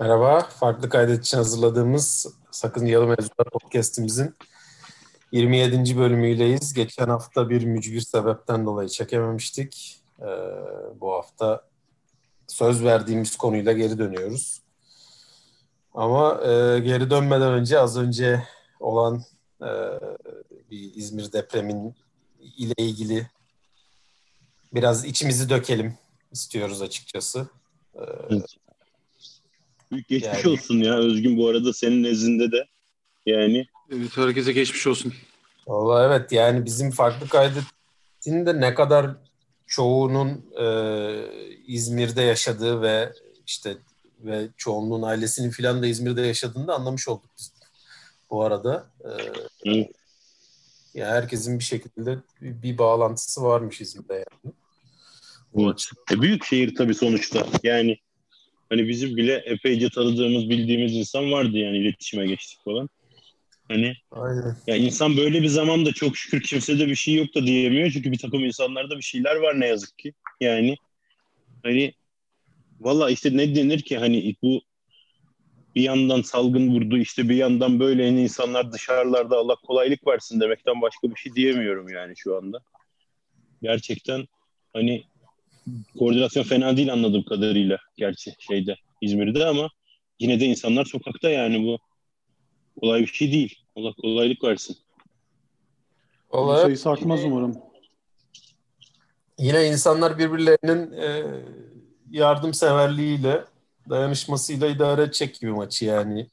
Merhaba, farklı kaydet için hazırladığımız Sakın Yalı Mevzular Podcast'imizin 27. bölümüyleyiz. Geçen hafta bir mücbir sebepten dolayı çekememiştik. Bu hafta söz verdiğimiz konuyla geri dönüyoruz. Ama geri dönmeden önce az önce olan bir İzmir depremin ile ilgili biraz içimizi dökelim istiyoruz açıkçası. Evet. Büyük geçmiş olsun ya Özgün, bu arada senin nezdinde de yani. Evet, herkese geçmiş olsun. Vallahi evet, yani bizim farklı kaydetin de ne kadar çoğunun İzmir'de yaşadığı ve işte ve çoğunluğun ailesinin filan da İzmir'de yaşadığını da anlamış olduk biz bu arada. Ya herkesin bir şekilde bir bağlantısı varmış İzmir'de yani. Evet. Büyük şehir tabii sonuçta yani. Hani bizim bile epeyce tanıdığımız, bildiğimiz insan vardı yani, iletişime geçtik falan. Hani aynen. Ya insan böyle bir zamanda çok şükür kimsede bir şey yok da diyemiyor. Çünkü bir takım insanlarda bir şeyler var ne yazık ki. Yani hani valla işte ne denir ki, hani bu bir yandan salgın vurdu, işte bir yandan böyle insanlar dışarılarda, Allah kolaylık versin demekten başka bir şey diyemiyorum yani şu anda. Gerçekten hani koordinasyon fena değil anladığım kadarıyla, gerçi şeyde İzmir'de, ama yine de insanlar sokakta yani, bu kolay bir şey değil. Allah kolaylık versin. Olay sayısı artmaz umarım. Yine insanlar birbirlerinin yardımseverliğiyle, dayanışmasıyla idare edecek gibi maçı yani.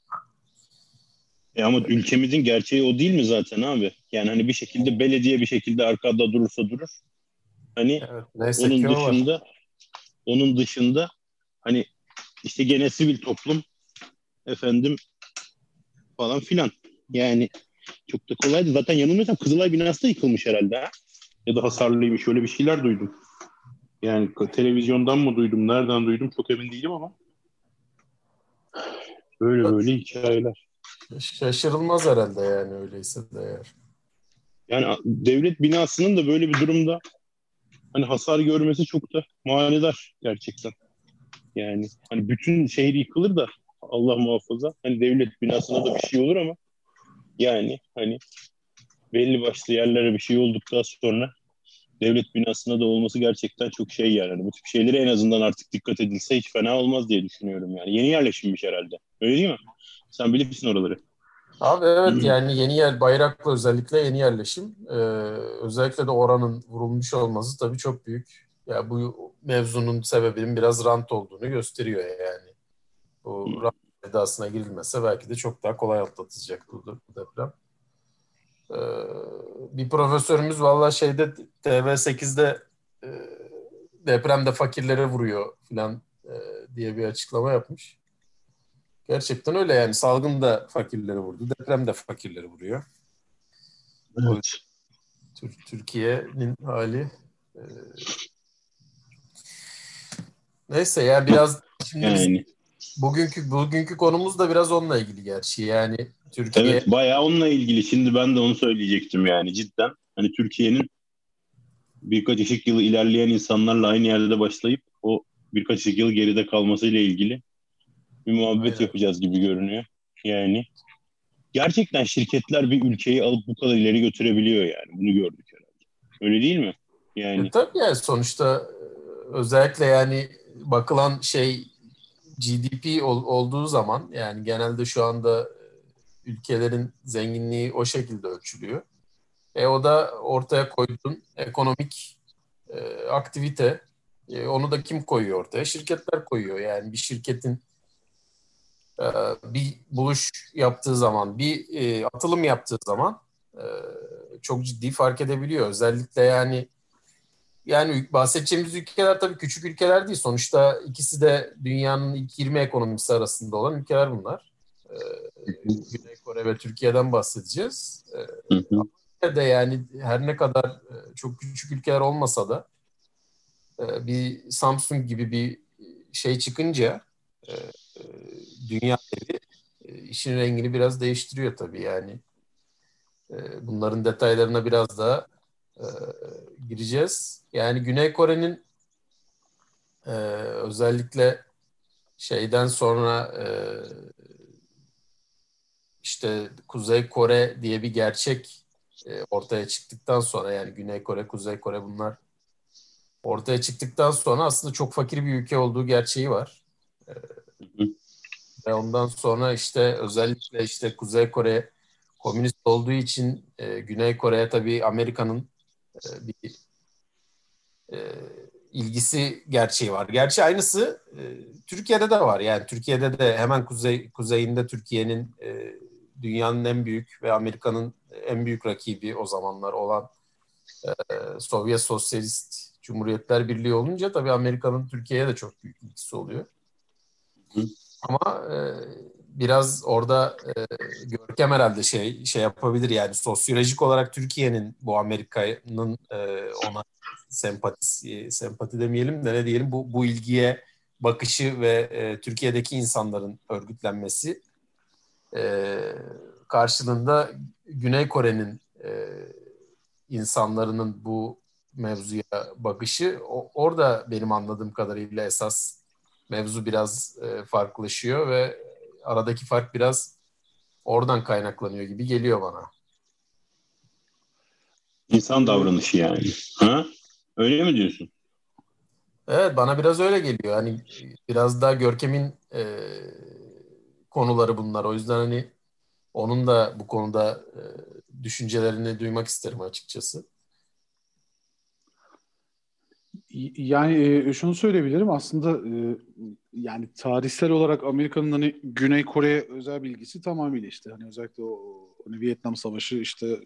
Ama ülkemizin gerçeği o değil mi zaten abi? Yani hani bir şekilde belediye bir şekilde arkada durursa durur. Hani evet, onun dışında hani işte gene sivil toplum efendim falan filan. Yani çok da kolaydı. Zaten yanılmıyorsam Kızılay binası da yıkılmış herhalde. Ha? Ya da hasarlıymış. Öyle bir şeyler duydum. Yani televizyondan mı duydum, nereden duydum çok emin değilim ama böyle hikayeler. Şaşırılmaz herhalde yani, öyleyse değer. Yani devlet binasının da böyle bir durumda hani hasar görmesi çok da manidar gerçekten. Yani hani bütün şehir yıkılır da Allah muhafaza, hani devlet binasına da bir şey olur ama yani hani belli başlı yerlere bir şey olduktan sonra devlet binasına da olması gerçekten çok şey yani. Bu tip şeylere en azından artık dikkat edilse hiç fena olmaz diye düşünüyorum yani. Yeni yerleşilmiş herhalde. Öyle değil mi? Sen bilirsin oraları. Abi evet, yani yeni yer, Bayraklı özellikle yeni yerleşim. Özellikle de oranın vurulmuş olması tabii çok büyük. Ya yani bu mevzunun sebebinin biraz rant olduğunu gösteriyor yani. O rant edasına girilmese belki de çok daha kolay atlatılacak bu deprem. Bir profesörümüz valla şeyde TV8'de depremde fakirlere vuruyor falan diye bir açıklama yapmış. Gerçekten öyle yani, salgın da fakirleri vurdu, deprem de fakirleri vuruyor. Evet. Türkiye'nin hali. Neyse yani biraz şimdi yani. Bugünkü konumuz da biraz onunla ilgili gerçi yani Türkiye. Evet, bayağı onunla ilgili. Şimdi ben de onu söyleyecektim yani, cidden. Hani Türkiye'nin birkaç ışık yılı ilerleyen insanlarla aynı yerde başlayıp o birkaç ışık yıl geride kalmasıyla ilgili bir muhabbet yapacağız gibi görünüyor. Yani gerçekten şirketler bir ülkeyi alıp bu kadar ileri götürebiliyor yani. Bunu gördük herhalde. Öyle değil mi? Yani tabii yani sonuçta özellikle yani bakılan şey GDP olduğu zaman yani genelde şu anda ülkelerin zenginliği o şekilde ölçülüyor. O da ortaya koyduğun ekonomik aktivite. Onu da kim koyuyor ortaya? Şirketler koyuyor. Yani bir şirketin bir buluş yaptığı zaman, bir atılım yaptığı zaman çok ciddi fark edebiliyor. Özellikle yani bahsedeceğimiz ülkeler tabii küçük ülkeler değil. Sonuçta ikisi de dünyanın ilk 20 ekonomisi arasında olan ülkeler bunlar. Güney Kore ve Türkiye'den bahsedeceğiz. Ama de yani her ne kadar çok küçük ülkeler olmasa da bir Samsung gibi bir şey çıkınca dünya devi işin rengini biraz değiştiriyor tabii yani. Bunların detaylarına biraz daha gireceğiz. Yani Güney Kore'nin özellikle şeyden sonra işte Kuzey Kore diye bir gerçek ortaya çıktıktan sonra, yani Güney Kore, Kuzey Kore bunlar ortaya çıktıktan sonra aslında çok fakir bir ülke olduğu gerçeği var. Ve ondan sonra işte özellikle işte Kuzey Kore komünist olduğu için Güney Kore'ye tabii Amerika'nın bir ilgisi gerçeği var. Gerçi aynısı Türkiye'de de var. Yani Türkiye'de de hemen kuzeyinde Türkiye'nin dünyanın en büyük ve Amerika'nın en büyük rakibi o zamanlar olan Sovyet Sosyalist Cumhuriyetler Birliği olunca tabii Amerika'nın Türkiye'ye de çok büyük ilgisi oluyor. Ama biraz orada Görkem herhalde şey yapabilir, yani sosyolojik olarak Türkiye'nin bu Amerika'nın ona sempati demeyelim de ne diyelim, bu ilgiye bakışı ve Türkiye'deki insanların örgütlenmesi karşılığında Güney Kore'nin insanların bu mevzuya bakışı, orada benim anladığım kadarıyla esas mevzu biraz farklılaşıyor ve aradaki fark biraz oradan kaynaklanıyor gibi geliyor bana. İnsan davranışı yani. Ha? Öyle mi diyorsun? Evet, bana biraz öyle geliyor. Hani biraz daha Görkem'in konuları bunlar. O yüzden hani onun da bu konuda düşüncelerini duymak isterim açıkçası. Yani şunu söyleyebilirim aslında, yani tarihsel olarak Amerika'nın hani Güney Kore'ye özel bilgisi tamamıyla işte hani özellikle o hani Vietnam Savaşı, işte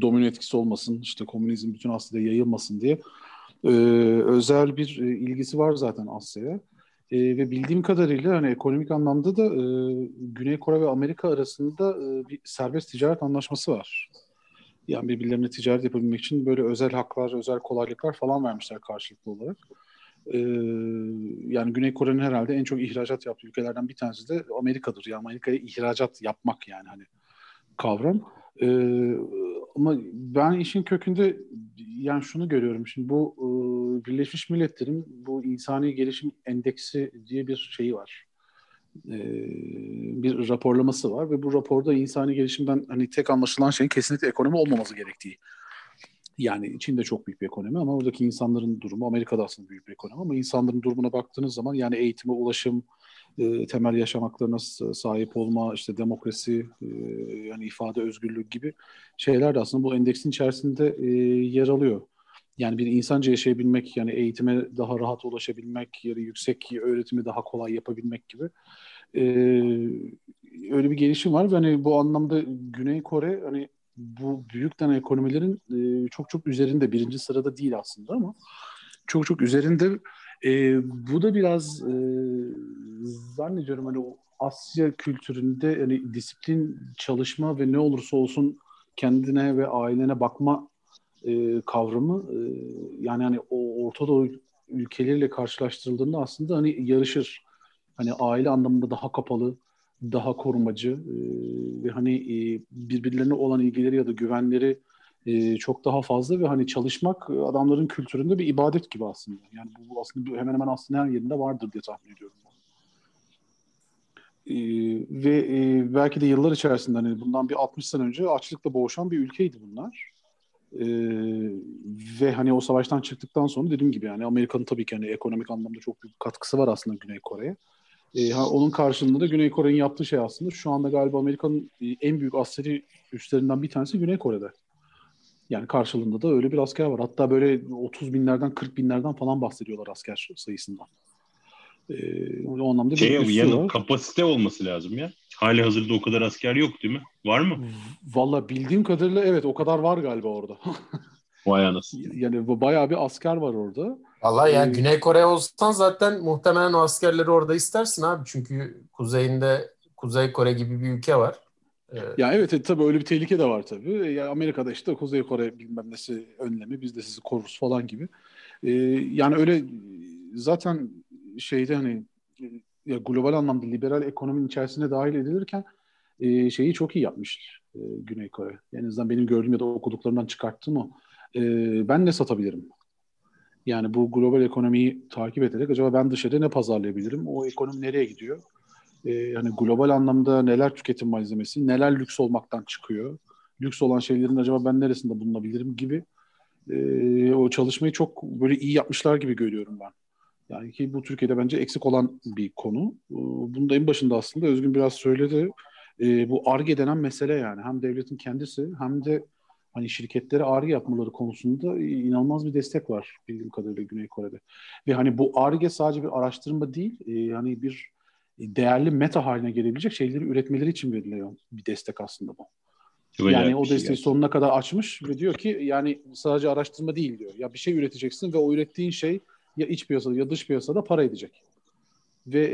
domino etkisi olmasın, işte komünizm bütün Asya'da yayılmasın diye özel bir ilgisi var zaten Asya'ya. Ve bildiğim kadarıyla hani ekonomik anlamda da Güney Kore ve Amerika arasında bir serbest ticaret anlaşması var. Yani birbirlerine ticaret yapabilmek için böyle özel haklar, özel kolaylıklar falan vermişler karşılıklı olarak. Yani Güney Kore'nin herhalde en çok ihracat yaptığı ülkelerden bir tanesi de Amerika'dır. Yani Amerika'ya ihracat yapmak yani hani kavram. Ama ben işin kökünde yani şunu görüyorum. Şimdi bu Birleşmiş Milletler'in bu insani gelişim endeksi diye bir şeyi var. Bir raporlaması var ve bu raporda insani gelişimden hani tek anlaşılan şeyin kesinlikle ekonomi olmaması gerektiği. Yani Çin'de çok büyük bir ekonomi ama oradaki insanların durumu, Amerika'da aslında büyük bir ekonomi ama insanların durumuna baktığınız zaman yani eğitime ulaşım, temel yaşam haklarına sahip olma, işte demokrasi, yani ifade özgürlüğü gibi şeyler de aslında bu endeksin içerisinde yer alıyor. Yani bir insanca yaşayabilmek, yani eğitime daha rahat ulaşabilmek, ya da yüksek öğretimi daha kolay yapabilmek gibi öyle bir gelişim var. Ve hani bu anlamda Güney Kore hani bu büyük denen ekonomilerin çok üzerinde, birinci sırada değil aslında ama çok üzerinde. Bu da biraz zannediyorum hani o Asya kültüründe hani disiplin, çalışma ve ne olursa olsun kendine ve ailene bakma kavramı yani hani o Orta Doğu ülkeleriyle karşılaştırıldığında aslında hani yarışır. Hani aile anlamında daha kapalı, daha korumacı ve hani birbirlerine olan ilgileri ya da güvenleri çok daha fazla ve hani çalışmak adamların kültüründe bir ibadet gibi aslında. Yani bu aslında hemen hemen aslında her yerinde vardır diye tahmin ediyorum. Ve belki de yıllar içerisinde hani bundan bir 60 sene önce açlıkla boğuşan bir ülkeydi bunlar. Ve hani o savaştan çıktıktan sonra dediğim gibi yani Amerika'nın tabii ki hani ekonomik anlamda çok büyük katkısı var aslında Güney Kore'ye. Onun karşılığında da Güney Kore'nin yaptığı şey aslında şu anda galiba Amerika'nın en büyük askeri üslerinden bir tanesi Güney Kore'de. Yani karşılığında da öyle bir asker var. Hatta böyle 30 binlerden 40 binlerden falan bahsediyorlar asker sayısından. O anlamda bir üstü var. Kapasite olması lazım ya. Hali hazırda o kadar asker yok değil mi? Var mı? Valla bildiğim kadarıyla evet o kadar var galiba orada. Vay anasını. Yani bayağı bir asker var orada. Valla yani Güney Kore olsan zaten muhtemelen o askerleri orada istersin abi. Çünkü kuzeyinde Kuzey Kore gibi bir ülke var. Evet. Ya evet tabii öyle bir tehlike de var tabii. Ya Amerika'da işte Kuzey Kore bilmem nesi önlemi, biz de sizi koruruz falan gibi. Yani öyle zaten şeyde hani ya global anlamda liberal ekonominin içerisine dahil edilirken şeyi çok iyi yapmış Güney Kore. En azından benim gördüğüm ya da okuduklarımdan çıkarttığım o. Ben ne satabilirim? Yani bu global ekonomiyi takip ederek acaba ben dışarıda ne pazarlayabilirim? O ekonomi nereye gidiyor? Yani global anlamda neler tüketim malzemesi, neler lüks olmaktan çıkıyor? Lüks olan şeylerin acaba ben neresinde bulunabilirim gibi o çalışmayı çok böyle iyi yapmışlar gibi görüyorum ben. Yani ki bu Türkiye'de bence eksik olan bir konu. Bunu da en başında aslında Özgün biraz söyledi. Bu ARGE denen mesele yani. Hem devletin kendisi hem de hani şirketlere ARGE yapmaları konusunda inanılmaz bir destek var bildiğim kadarıyla Güney Kore'de. Ve hani bu ARGE sadece bir araştırma değil, hani bir değerli meta haline gelebilecek şeyleri üretmeleri için veriliyor bir destek aslında bu. Öyle yani o desteği sonuna kadar açmış ve diyor ki yani sadece araştırma değil diyor. Ya bir şey üreteceksin ve o ürettiğin şey ya iç piyasada ya dış piyasada para edecek. Ve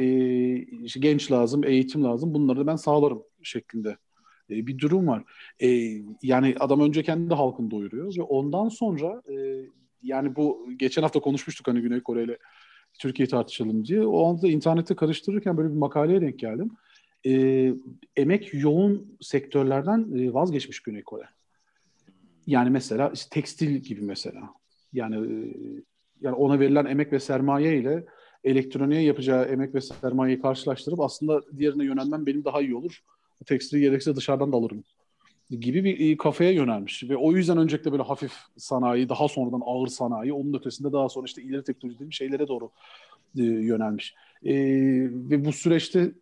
işte genç lazım, eğitim lazım, bunları da ben sağlarım şeklinde bir durum var. Yani adam önce kendi halkını doyuruyor ve ondan sonra yani bu geçen hafta konuşmuştuk hani Güney Kore ile Türkiye tartışalım diye. O anda internette karıştırırken böyle bir makaleye denk geldim. Emek yoğun sektörlerden vazgeçmiş Güney Kore. Yani mesela işte tekstil gibi mesela. Yani ona verilen emek ve sermaye ile elektroniğe yapacağı emek ve sermayeyi karşılaştırıp aslında diğerine yönelmem benim daha iyi olur. Tekstili gerekirse dışarıdan da alırım gibi bir kafaya yönelmiş. Ve o yüzden öncelikle böyle hafif sanayi, daha sonradan ağır sanayi, onun ötesinde daha sonra işte ileri teknoloji dediğim şeylere doğru yönelmiş. Ve bu süreçte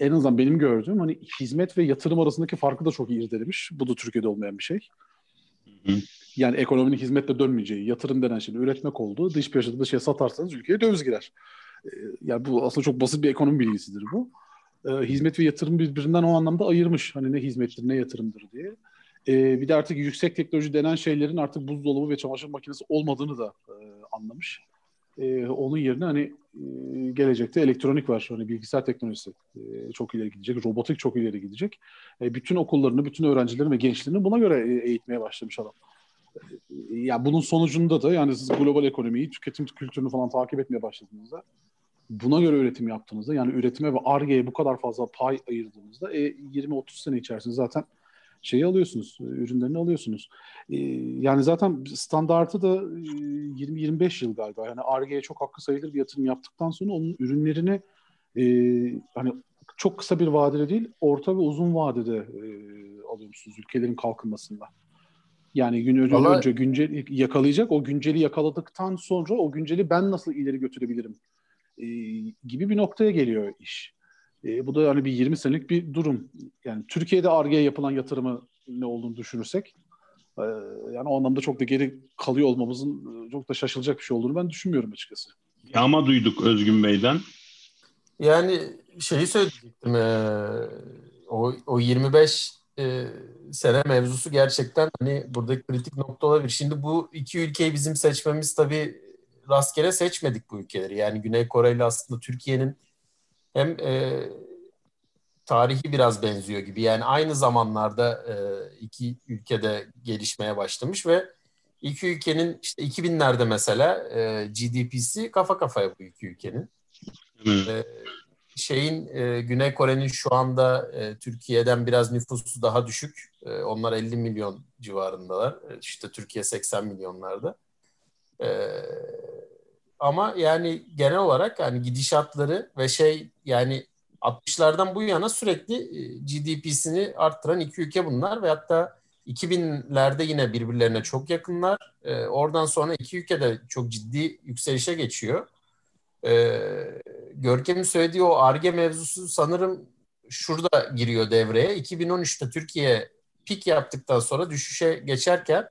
en azından benim gördüğüm hani hizmet ve yatırım arasındaki farkı da çok iyi irdelemiş. Bu da Türkiye'de olmayan bir şey. Hı-hı. Yani ekonominin hizmetle dönmeyeceği, yatırım denen şeyin üretmek olduğu, dış piyasada da şey satarsanız ülkeye döviz girer. Yani bu aslında çok basit bir ekonomi bilgisidir bu. Hizmet ve yatırım birbirinden o anlamda ayırmış. Hani ne hizmettir, ne yatırımdır diye. Bir de artık yüksek teknoloji denen şeylerin artık buzdolabı ve çamaşır makinesi olmadığını da anlamış. Onun yerine hani gelecekte elektronik var. Hani bilgisayar teknolojisi çok ileri gidecek. Robotik çok ileri gidecek. Bütün okullarını, bütün öğrencilerini ve gençlerini buna göre eğitmeye başlamış adam. Ya bunun sonucunda da yani siz global ekonomiyi, tüketim kültürünü falan takip etmeye başladığınızda, buna göre üretim yaptığınızda, yani üretime ve ARGE'ye bu kadar fazla pay ayırdığınızda 20-30 sene içerisinde zaten şeyi alıyorsunuz, ürünlerini alıyorsunuz. Yani zaten standartı da 20-25 yıl galiba. Yani ARGE'ye çok hakkı sayılır bir yatırım yaptıktan sonra onun ürünlerini hani çok kısa bir vadede değil, orta ve uzun vadede alıyorsunuz ülkelerin kalkınmasında. Yani önce günceli yakalayacak, o günceli yakaladıktan sonra o günceli ben nasıl ileri götürebilirim gibi bir noktaya geliyor iş. Bu da hani bir 20 senelik bir durum. Yani Türkiye'de ARGE'ye yapılan yatırımı ne olduğunu düşünürsek yani o anlamda çok da geri kalıyor olmamızın çok da şaşılacak bir şey olduğunu ben düşünmüyorum açıkçası. Ama duyduk Özgün Bey'den. Yani şeyi söyleyecektim. O 25 sene mevzusu gerçekten hani buradaki kritik nokta olabilir. Şimdi bu iki ülkeyi bizim seçmemiz tabii rastgele seçmedik bu ülkeleri. Yani Güney Kore ile aslında Türkiye'nin hem tarihi biraz benziyor gibi. Yani aynı zamanlarda iki ülkede gelişmeye başlamış ve iki ülkenin işte 2000'lerde mesela GDP'si kafa kafaya bu iki ülkenin. Evet. Güney Kore'nin şu anda Türkiye'den biraz nüfusu daha düşük. Onlar 50 milyon civarındalar. İşte Türkiye 80 milyonlarda. Ama yani genel olarak hani gidişatları ve yani 60'lardan bu yana sürekli GDP'sini arttıran iki ülke bunlar ve hatta 2000'lerde yine birbirlerine çok yakınlar. Oradan sonra iki ülke de çok ciddi yükselişe geçiyor. Görkem'in söylediği o ARGE mevzusu sanırım şurada giriyor devreye. 2013'te Türkiye pik yaptıktan sonra düşüşe geçerken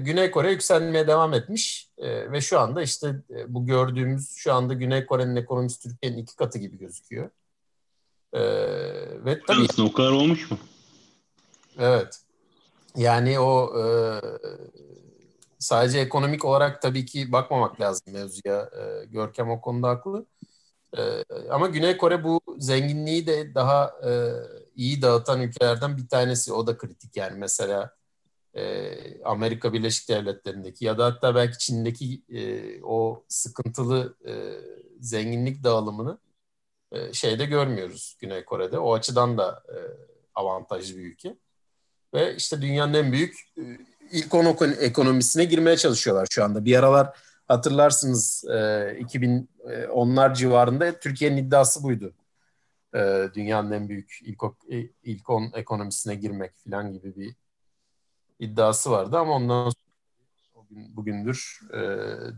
Güney Kore yükselmeye devam etmiş ve şu anda işte bu gördüğümüz şu anda Güney Kore'nin ekonomisi Türkiye'nin 2 katı gibi gözüküyor. Ve tabii o kadar olmuş mu? Evet. Yani o sadece ekonomik olarak tabii ki bakmamak lazım mevzuya. Görkem o konuda haklı. Ama Güney Kore bu zenginliği de daha iyi dağıtan ülkelerden bir tanesi. O da kritik yani mesela Amerika Birleşik Devletleri'ndeki ya da hatta belki Çin'deki o sıkıntılı zenginlik dağılımını görmüyoruz Güney Kore'de. O açıdan da avantajlı bir ülke. Ve işte dünyanın en büyük ilk 10 ekonomisine girmeye çalışıyorlar şu anda. Bir aralar Hatırlarsınız 2010'lar civarında Türkiye'nin iddiası buydu. Dünyanın en büyük ilk 10 ekonomisine girmek falan gibi bir iddiası vardı. Ama ondan sonra bugündür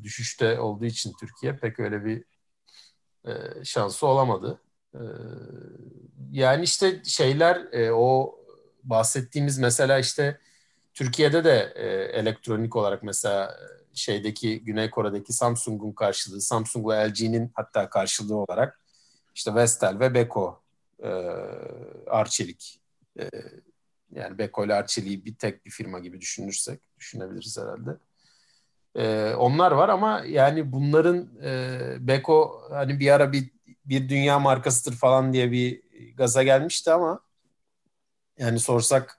düşüşte olduğu için Türkiye pek öyle bir şansı olamadı. Yani işte şeyler o bahsettiğimiz mesela işte Türkiye'de de elektronik olarak mesela şeydeki Güney Kore'deki Samsung'un karşılığı, Samsung ve LG'nin hatta karşılığı olarak işte Vestel ve Beko, Arçelik, yani Beko ile Arçelik'i bir tek bir firma gibi düşünebiliriz herhalde. Onlar var ama yani bunların Beko hani bir ara bir dünya markasıdır falan diye bir gaza gelmişti ama yani sorsak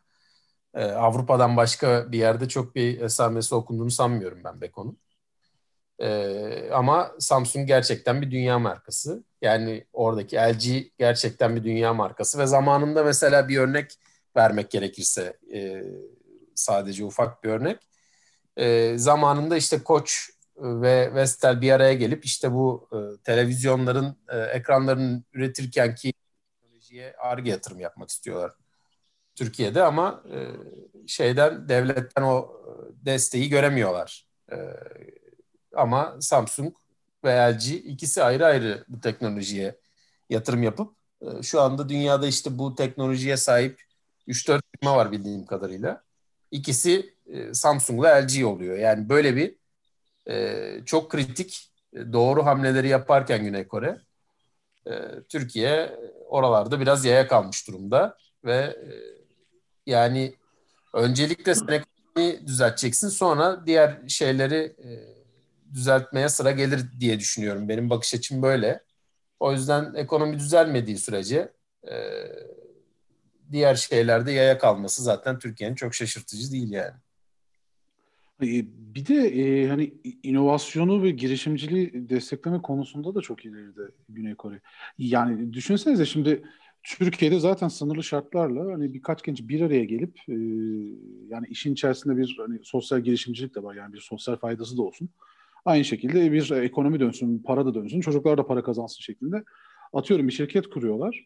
Avrupa'dan başka bir yerde çok bir esamesi okunduğunu sanmıyorum ben Beko'nun. Ama Samsung gerçekten bir dünya markası. Yani oradaki LG gerçekten bir dünya markası ve zamanında mesela bir örnek vermek gerekirse sadece ufak bir örnek. Zamanında işte Koç ve Vestel bir araya gelip işte bu televizyonların ekranlarını üretirken ki teknolojiye Ar-Ge yatırım yapmak istiyorlar Türkiye'de ama devletten o desteği göremiyorlar. Ama Samsung ve LG ikisi ayrı ayrı bu teknolojiye yatırım yapıp şu anda dünyada işte bu teknolojiye sahip 3-4 firma var bildiğim kadarıyla. İkisi Samsung'la LG oluyor. Yani böyle bir çok kritik doğru hamleleri yaparken Güney Kore, Türkiye oralarda biraz yaya kalmış durumda ve yani öncelikle sen ekonomiyi düzelteceksin, sonra diğer şeyleri düzeltmeye sıra gelir diye düşünüyorum. Benim bakış açım böyle. O yüzden ekonomi düzelmediği sürece diğer şeylerde yaya kalması zaten Türkiye'nin çok şaşırtıcı değil yani. Bir de hani inovasyonu ve girişimciliği destekleme konusunda da çok ileride Güney Kore. Yani düşünsenize şimdi Türkiye'de zaten sınırlı şartlarla hani birkaç genç bir araya gelip yani işin içerisinde bir hani sosyal girişimcilik de var, yani bir sosyal faydası da olsun. Aynı şekilde bir ekonomi dönsün, para da dönsün, çocuklar da para kazansın şeklinde atıyorum bir şirket kuruyorlar.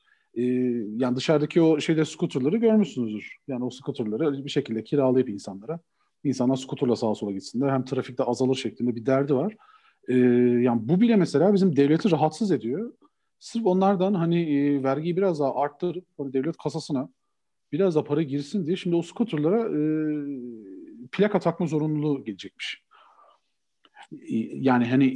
Yani dışarıdaki o şeyde scooterları görmüşsünüzdür. Yani o scooterları bir şekilde kiralayıp insanlar scooterla sağa sola gitsinler. Hem trafikte azalır şeklinde bir derdi var. Yani bu bile mesela bizim devleti rahatsız ediyor. Sırf onlardan hani vergiyi biraz daha arttırıp hani devlet kasasına biraz da para girsin diye şimdi o scooterlara plaka takma zorunluluğu gelecekmiş. Yani hani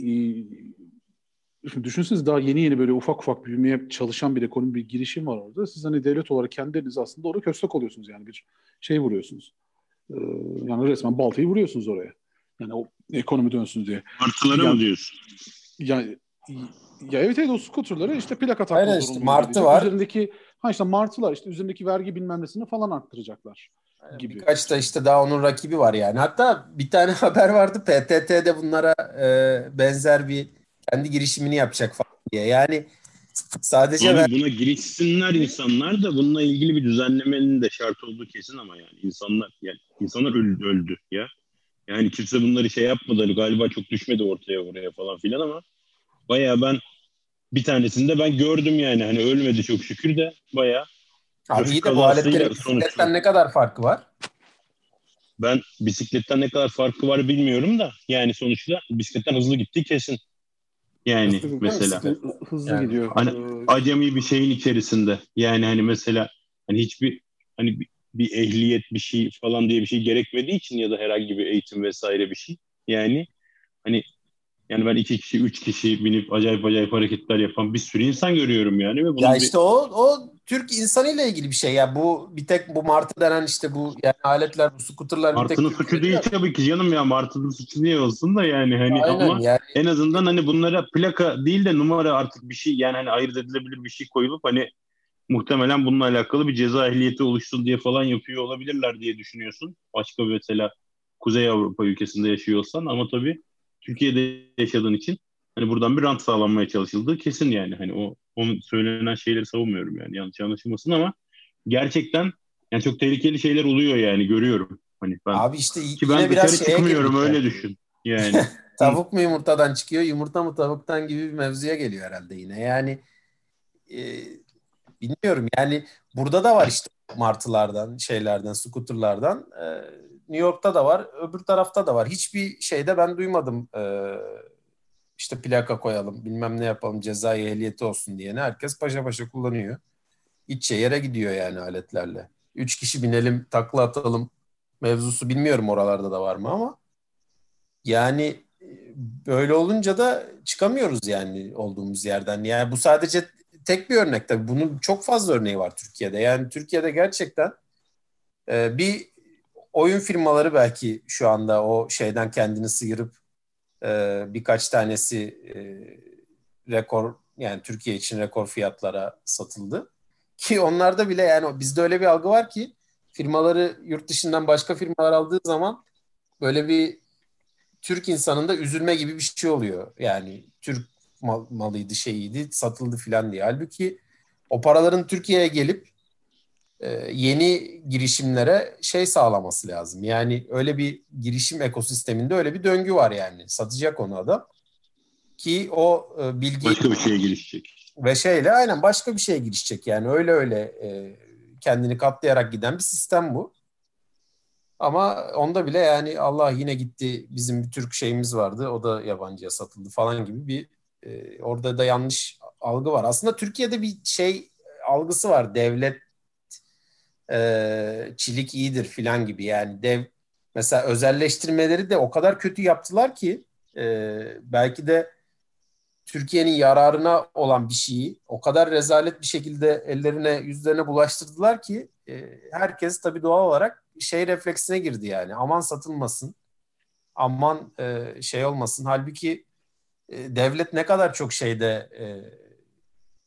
şimdi düşünseniz daha yeni böyle ufak ufak büyümeye çalışan bir ekonomi, bir girişim var orada. Siz hani devlet olarak kendiniz aslında orada köstek oluyorsunuz, yani bir şey vuruyorsunuz. Yani resmen baltayı vuruyorsunuz oraya. Yani o ekonomi dönsün diye. Martılara mı diyorsun? Ya evet o skuturları işte plaka takma zorunluluğu. Aynen işte martı var. Üzerindeki, işte martılar işte üzerindeki vergi bilmem nesini falan arttıracaklar gibi. Birkaç da işte daha onun rakibi var yani. Hatta bir tane haber vardı, PTT'de bunlara benzer bir kendi girişimini yapacak falan diye. Yani sadece buna girişsinler insanlar da, bununla ilgili bir düzenlemenin de şart olduğu kesin ama yani insanlar öldü ya. Yani kimse bunları şey yapmadı galiba, çok düşmedi ortaya oraya falan filan ama bayağı bir tanesinde ben gördüm yani hani ölmedi çok şükür de bayağı. Abi iyi de bu aletlerin bisikletten ne kadar farkı var? Ben bisikletten ne kadar farkı var bilmiyorum da yani sonuçta bisikletten hızlı gittiği kesin. Yani mesela hızlı yani, gidiyor. Hani acemi bir şeyin içerisinde. Yani hani mesela hani hiçbir hani bir ehliyet bir şey falan diye bir şey gerekmediği için ya da herhangi bir eğitim vesaire bir şey. Yani hani ben 2 kişi 3 kişi binip acayip hareketler yapan bir sürü insan görüyorum yani. Ve ya işte o Türk insanıyla ilgili bir şey ya. Bu bir tek bu martı denen işte bu yani aletler, bu skuterlar bir tek. Martının suçu değil tabii ki canım ya, martının suçu niye olsun da yani hani aynen, ama yani. En azından hani bunlara plaka değil de numara artık bir şey yani hani ayırt edilebilir bir şey koyulup hani muhtemelen bununla alakalı bir ceza ehliyeti oluşsun diye falan yapıyor olabilirler diye düşünüyorsun. Başka bir mesela Kuzey Avrupa ülkesinde yaşıyorsan ama tabii Türkiye'de yaşadığın için hani buradan bir rant sağlanmaya çalışıldığı kesin yani. Hani onun söylenen şeyleri savunmuyorum yani, yanlış anlaşılmasın ama gerçekten yani çok tehlikeli şeyler oluyor yani görüyorum. Hani ben, abi işte ki ben biraz şeye girdik. Öyle düşün yani. Tavuk mu yumurtadan çıkıyor, yumurta mı tavuktan gibi bir mevzuya geliyor herhalde yine. Yani bilmiyorum yani burada da var işte martılardan, şeylerden, scooterlardan. New York'ta da var, öbür tarafta da var. Hiçbir şeyde ben duymadım işte plaka koyalım, bilmem ne yapalım, cezai ehliyeti olsun diyene. Herkes paşa paşa kullanıyor. İçe yere gidiyor yani aletlerle. 3 kişi binelim, takla atalım mevzusu bilmiyorum oralarda da var mı ama yani böyle olunca da çıkamıyoruz yani olduğumuz yerden. Yani bu sadece tek bir örnek tabii. Bunun çok fazla örneği var Türkiye'de. Yani Türkiye'de gerçekten bir oyun firmaları belki şu anda o şeyden kendini sıyırıp birkaç tanesi rekor yani Türkiye için rekor fiyatlara satıldı. Ki onlarda bile yani bizde öyle bir algı var ki firmaları yurt dışından başka firmalar aldığı zaman böyle bir Türk insanında üzülme gibi bir şey oluyor. Yani Türk malıydı, şeyiydi, satıldı filan diye. Halbuki o paraların Türkiye'ye gelip yeni girişimlere şey sağlaması lazım. Yani öyle bir girişim ekosisteminde öyle bir döngü var yani. Satacak onu adam. Ki o bilgi... Başka bir şeye girişecek. Ve şeyle aynen başka bir şeye girişecek. Yani öyle öyle kendini katlayarak giden bir sistem bu. Ama onda bile yani Allah yine gitti bizim bir Türk şeyimiz vardı o da yabancıya satıldı falan gibi bir orada da yanlış algı var. Aslında Türkiye'de bir şey algısı var devlet çilik iyidir falan gibi yani mesela özelleştirmeleri de o kadar kötü yaptılar ki belki de Türkiye'nin yararına olan bir şeyi o kadar rezalet bir şekilde ellerine yüzlerine bulaştırdılar ki herkes tabii doğal olarak şey refleksine girdi yani aman satılmasın aman şey olmasın halbuki devlet ne kadar çok şeyde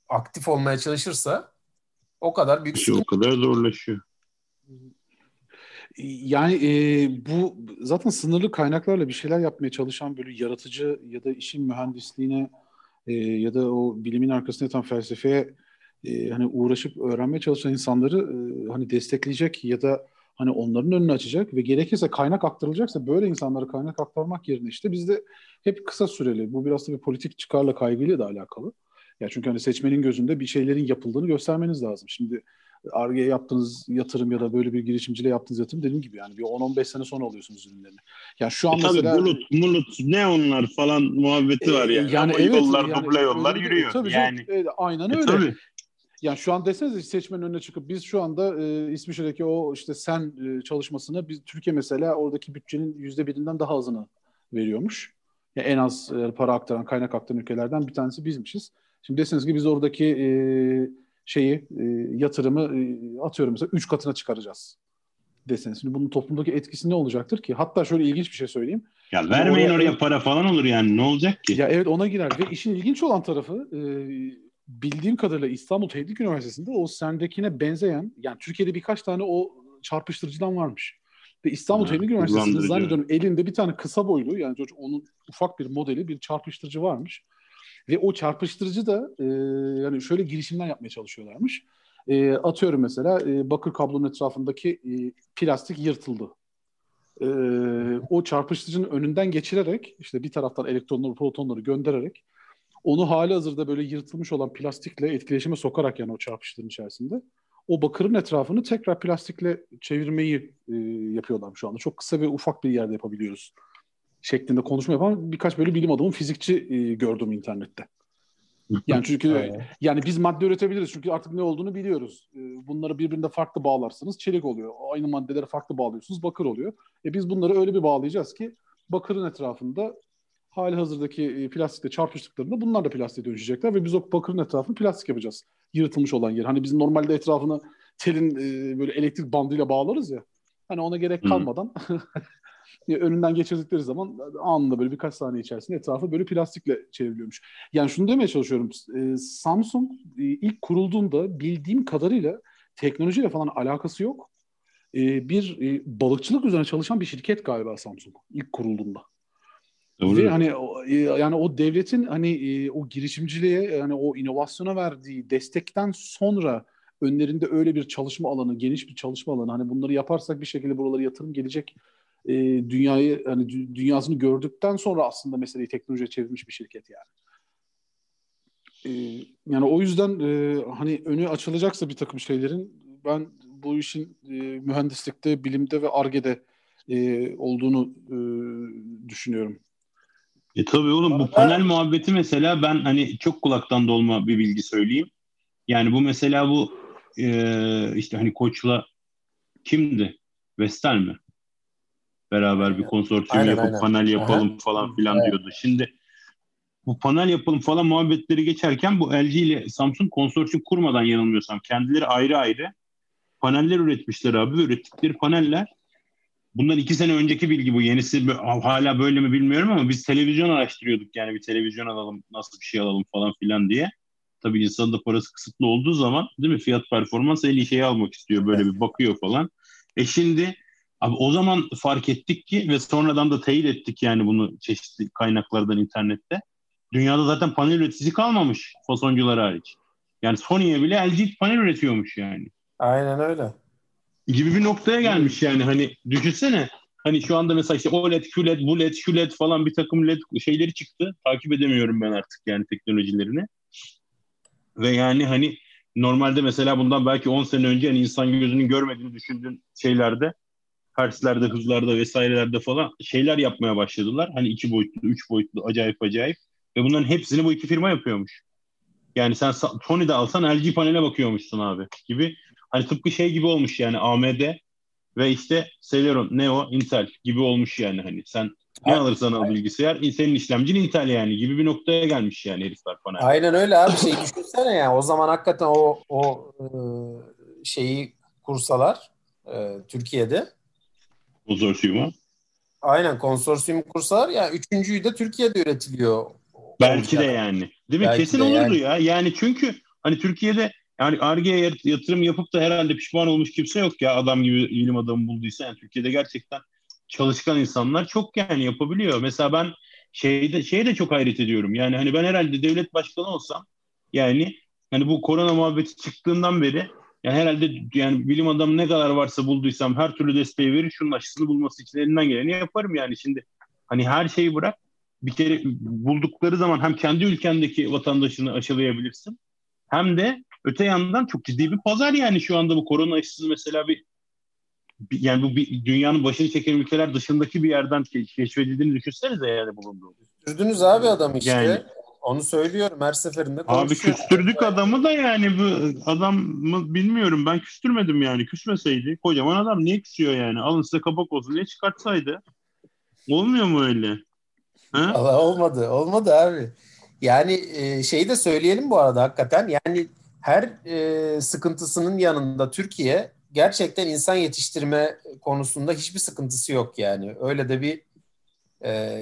aktif olmaya çalışırsa o kadar büyük şey, o kadar zorlaşıyor. Yani bu zaten sınırlı kaynaklarla bir şeyler yapmaya çalışan böyle yaratıcı ya da işin mühendisliğine ya da o bilimin arkasında yatan felsefeye hani uğraşıp öğrenmeye çalışan insanları hani destekleyecek ya da hani onların önünü açacak ve gerekirse kaynak aktarılacaksa böyle insanlara kaynak aktarmak yerine işte bizde hep kısa süreli. Bu biraz da bir politik çıkarla kaygıyla da alakalı. Ya çünkü hani seçmenin gözünde bir şeylerin yapıldığını göstermeniz lazım. Şimdi Ar-Ge'ye yaptığınız yatırım ya da böyle bir girişimciyle yaptığınız yatırım dediğim gibi yani bir 10-15 sene sonra alıyorsunuz ürünlerini. Yani şu an mesela... Tabii bulut, neonlar falan muhabbeti var yani. Yani evet, yollar, yani, duble yollar yürüyor. Tabii yani. Canım, aynen öyle. Tabii. Yani şu an deseniz seçmenin önüne çıkıp biz şu anda İsviçre'deki o işte sen çalışmasını biz Türkiye mesela oradaki bütçenin %1'inden daha azını veriyormuş. Yani en az para aktaran, kaynak aktaran ülkelerden bir tanesi bizmişiz. Şimdi deseniz ki biz oradaki şeyi yatırımı atıyorum mesela 3 katına çıkaracağız deseniz. Şimdi bunun toplumdaki etkisi ne olacaktır ki? Hatta şöyle ilginç bir şey söyleyeyim. Ya vermeyin oraya para falan olur yani ne olacak ki? Ya evet ona girer ve işin ilginç olan tarafı... bildiğim kadarıyla İstanbul Teknik Üniversitesi'nde o sendekine benzeyen, yani Türkiye'de birkaç tane o çarpıştırıcıdan varmış. Ve İstanbul Teknik Üniversitesi'nde zannediyorum elinde bir tane kısa boylu, yani onun ufak bir modeli, bir çarpıştırıcı varmış. Ve o çarpıştırıcı da yani şöyle girişimler yapmaya çalışıyorlarmış. Atıyorum mesela bakır kablonun etrafındaki plastik yırtıldı. O çarpıştırıcının önünden geçirerek, işte bir taraftan elektronları, protonları göndererek, onu hali hazırda böyle yırtılmış olan plastikle etkileşime sokarak yani o çarpıştığın içerisinde o bakırın etrafını tekrar plastikle çevirmeyi yapıyorlar şu anda. Çok kısa ve ufak bir yerde yapabiliyoruz şeklinde konuşma yapan birkaç böyle bilim adamı fizikçi gördüm internette. Yani çünkü yani biz madde üretebiliriz çünkü artık ne olduğunu biliyoruz. Bunları birbirine farklı bağlarsınız çelik oluyor. Aynı maddeleri farklı bağlıyorsunuz bakır oluyor. Biz bunları öyle bir bağlayacağız ki bakırın etrafında hali hazırdaki plastikle çarpıştıklarında bunlar da plastiğe dönüşecekler ve biz o bakırın etrafını plastik yapacağız. Yırtılmış olan yer. Hani biz normalde etrafını telin böyle elektrik bandıyla bağlarız ya. Hani ona gerek kalmadan önünden geçirdikleri zaman anında böyle birkaç saniye içerisinde etrafı böyle plastikle çevriliyormuş. Yani şunu demeye çalışıyorum. Samsung ilk kurulduğunda bildiğim kadarıyla teknolojiyle falan alakası yok. Bir balıkçılık üzerine çalışan bir şirket galiba Samsung ilk kurulduğunda. Ve hani yani o devletin hani o girişimciliğe hani o inovasyona verdiği destekten sonra önlerinde öyle bir çalışma alanı, geniş bir çalışma alanı hani bunları yaparsak bir şekilde buralara yatırım gelecek dünyayı, hani dünyasını gördükten sonra aslında meseleyi teknolojiye çevirmiş bir şirket yani. Yani o yüzden hani önü açılacaksa bir takım şeylerin, ben bu işin mühendislikte, bilimde ve Ar-Ge'de olduğunu düşünüyorum. Tabii oğlum, bu panel muhabbeti mesela, ben hani çok kulaktan dolma bir bilgi söyleyeyim. Yani bu mesela bu işte hani Koç'la kimdi? Vestel mi? Beraber bir konsortiyum yapıp panel yapalım falan filan diyordu. Şimdi bu panel yapalım falan muhabbetleri geçerken bu LG ile Samsung konsortiyum kurmadan, yanılmıyorsam kendileri ayrı ayrı paneller üretmişler abi. Ürettikleri paneller, bundan 2 sene önceki bilgi bu, yenisi hala böyle mi bilmiyorum ama biz televizyon araştırıyorduk. Yani bir televizyon alalım, nasıl bir şey alalım falan filan diye. Tabii insanın da parası kısıtlı olduğu zaman, değil mi, fiyat performans en iyi şeyi almak istiyor, böyle bir bakıyor falan. Şimdi abi o zaman fark ettik ki ve sonradan da teyit ettik yani bunu çeşitli kaynaklardan internette. Dünyada zaten panel üreticisi kalmamış, fasoncular hariç. Yani Sony'ye bile LG panel üretiyormuş yani. Aynen öyle. Gibi bir noktaya gelmiş yani, hani düşünsene. Hani şu anda mesela işte OLED, QLED, BULED, QLED falan bir takım LED şeyleri çıktı. Takip edemiyorum ben artık yani teknolojilerini. Ve yani hani normalde mesela bundan belki 10 sene önce hani insan gözünün görmediğini düşündüğün şeylerde, hertzlerde, hızlarda vesairelerde falan şeyler yapmaya başladılar. Hani 2 boyutlu, 3 boyutlu acayip acayip. Ve bunların hepsini bu iki firma yapıyormuş. Yani sen Sony'de alsan LG panele bakıyormuşsun abi gibi. Hani tıpkı şey gibi olmuş yani, AMD ve işte Celeron, Neo, Intel gibi olmuş yani. Hani sen ne alırsan al bilgisayar, senin işlemcin Intel yani gibi bir noktaya gelmiş yani herifler panel. Aynen öyle abi, şey düşünsene yani, o zaman hakikaten o şeyi kursalar Türkiye'de. Konsorsiyumu. Aynen, konsorsiyum kursalar ya, yani üçüncüyü de Türkiye'de üretiliyor. Belki de yani. Değil mi? Belki kesin de olurdu yani. Yani çünkü hani Türkiye'de yani Ar-Ge'ye yatırım yapıp da herhalde pişman olmuş kimse yok ya, adam gibi ilim adamı bulduysa. Yani Türkiye'de gerçekten çalışkan insanlar çok yani yapabiliyor. Mesela ben şeye de çok hayret ediyorum. Yani hani ben herhalde devlet başkanı olsam, yani hani bu korona muhabbeti çıktığından beri yani herhalde yani bilim adamı ne kadar varsa bulduysam her türlü desteği verir, şunun aşısını bulması için elinden geleni yaparım yani. Şimdi hani her şeyi bırak, bir kere buldukları zaman hem kendi ülkendeki vatandaşını aşılayabilirsin, hem de öte yandan çok ciddi bir pazar yani şu anda bu korona aşısız mesela yani bu bir dünyanın başını çeken ülkeler dışındaki bir yerden keşfedildiğini düşünsenize yani bulunduğunu. Küstürdünüz abi adam işte. Yani, onu söylüyorum her seferinde. Abi küstürdük adamı da yani, bu adam mı bilmiyorum, ben küstürmedim yani, küsmeseydi kocaman adam niye küsüyor yani, alın size kapak olsun diye çıkartsaydı. Olmuyor mu öyle? Allah, olmadı abi. Yani şeyi de söyleyelim bu arada, hakikaten yani her sıkıntısının yanında Türkiye gerçekten insan yetiştirme konusunda hiçbir sıkıntısı yok yani. Öyle de bir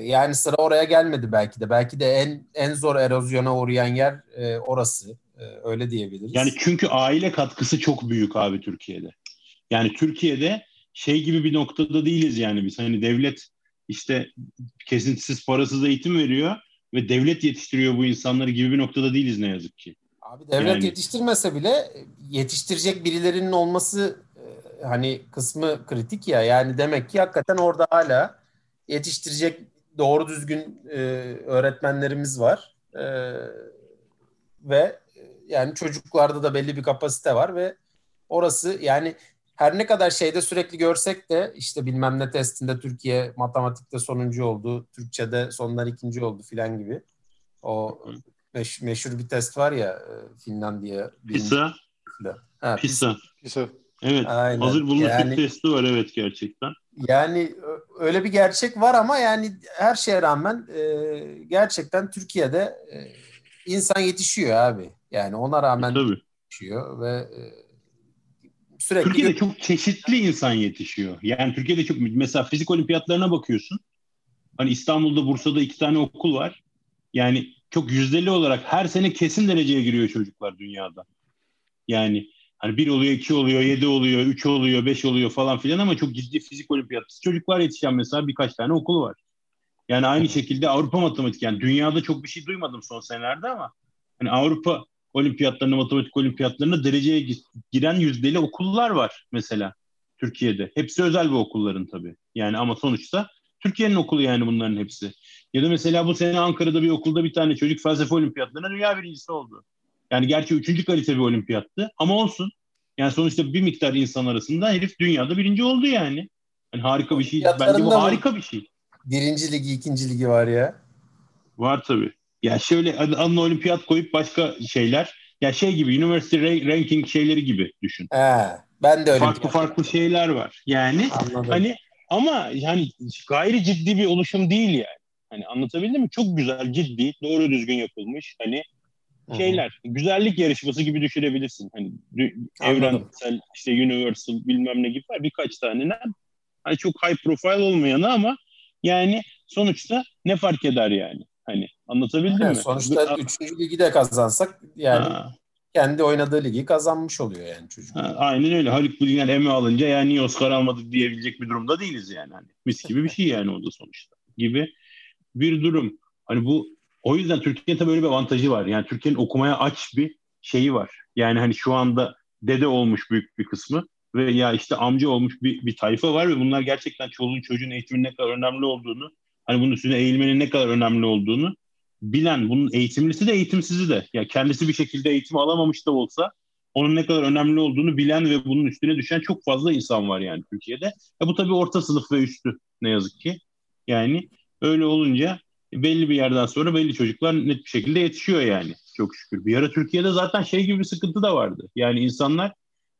yani sıra oraya gelmedi belki de. Belki de en zor erozyona uğrayan yer orası. Öyle diyebiliriz. Yani çünkü aile katkısı çok büyük abi Türkiye'de. Yani Türkiye'de şey gibi bir noktada değiliz yani biz. Hani devlet işte kesintisiz parasız eğitim veriyor ve devlet yetiştiriyor bu insanları gibi bir noktada değiliz ne yazık ki. Abi devlet yani yetiştirmese bile yetiştirecek birilerinin olması hani kısmı kritik ya. Yani demek ki hakikaten orada hala yetiştirecek doğru düzgün öğretmenlerimiz var. Ve yani çocuklarda da belli bir kapasite var ve orası yani her ne kadar şeyde sürekli görsek de işte bilmem ne testinde Türkiye matematikte sonuncu oldu, Türkçe'de sondan 2. oldu filan gibi. O meşhur bir test var ya Finlandiya. PISA. PISA. Evet. Aynen. Hazır bulunmuş yani, bir testi var evet gerçekten. Yani öyle bir gerçek var ama yani her şeye rağmen gerçekten Türkiye'de insan yetişiyor abi. Yani ona rağmen yetişiyor ve sürekli Türkiye'de çok çeşitli insan yetişiyor. Yani Türkiye'de çok, mesela fizik olimpiyatlarına bakıyorsun. Hani İstanbul'da, Bursa'da 2 tane okul var. Yani çok yüzdeli olarak her sene kesin dereceye giriyor çocuklar dünyada. Yani hani 1 oluyor, 2 oluyor, 7 oluyor, 3 oluyor, 5 oluyor falan filan ama çok ciddi fizik olimpiyatçısı çocuklar yetişen mesela birkaç tane okul var. Yani aynı şekilde Avrupa matematik, yani dünyada çok bir şey duymadım son senelerde ama hani Avrupa olimpiyatlarına, matematik olimpiyatlarına dereceye giren yüzdeli okullar var mesela Türkiye'de. Hepsi özel bu okulların tabii. Yani ama sonuçta Türkiye'nin okulu yani bunların hepsi. Ya da mesela bu sene Ankara'da bir okulda bir tane çocuk felsefe olimpiyatlarına dünya birincisi oldu. Yani gerçi 3. kalite bir olimpiyattı ama olsun. Yani sonuçta bir miktar insan arasında herif dünyada birinci oldu yani. Yani harika bir şey. Bence bu harika bir şey. 1. ligi, 2. ligi var ya. Var tabii. Ya şöyle anla olimpiyat koyup başka şeyler. Ya şey gibi, University Ranking şeyleri gibi düşün. Ben de öyle. Farklı şeyler var. Yani anladım. Hani ama yani gayri ciddi bir oluşum değil yani. Hani anlatabildim mi? Çok güzel, ciddi, doğru düzgün yapılmış. Hani şeyler, güzellik yarışması gibi düşünebilirsin. Hani evrensel, işte universal bilmem ne gibi var. Birkaç tane. Hani çok high profile olmayanı ama yani sonuçta ne fark eder yani? Hani anlatabildim mi? Sonuçta 3. ligi de kazansak yani kendi oynadığı ligi kazanmış oluyor yani çocuk. Aynen öyle. Haluk Bilginer Emmy alınca yani niye Oscar almadık diyebilecek bir durumda değiliz yani. Hani mis gibi bir şey yani o da sonuçta gibi bir durum. Hani bu o yüzden Türkiye'nin tabii böyle bir avantajı var. Yani Türkiye'nin okumaya aç bir şeyi var. Yani hani şu anda dede olmuş büyük bir kısmı ve ya işte amca olmuş bir tayfa var ve bunlar gerçekten çoluğun çocuğun eğitiminin ne kadar önemli olduğunu, hani bunun üstüne eğilmenin ne kadar önemli olduğunu bilen, bunun eğitimlisi de eğitimsizi de, ya kendisi bir şekilde eğitim alamamış da olsa onun ne kadar önemli olduğunu bilen ve bunun üstüne düşen çok fazla insan var yani Türkiye'de. Bu tabii orta sınıf ve üstü ne yazık ki. Yani öyle olunca belli bir yerden sonra belli çocuklar net bir şekilde yetişiyor yani çok şükür. Bir ara Türkiye'de zaten şey gibi bir sıkıntı da vardı. Yani insanlar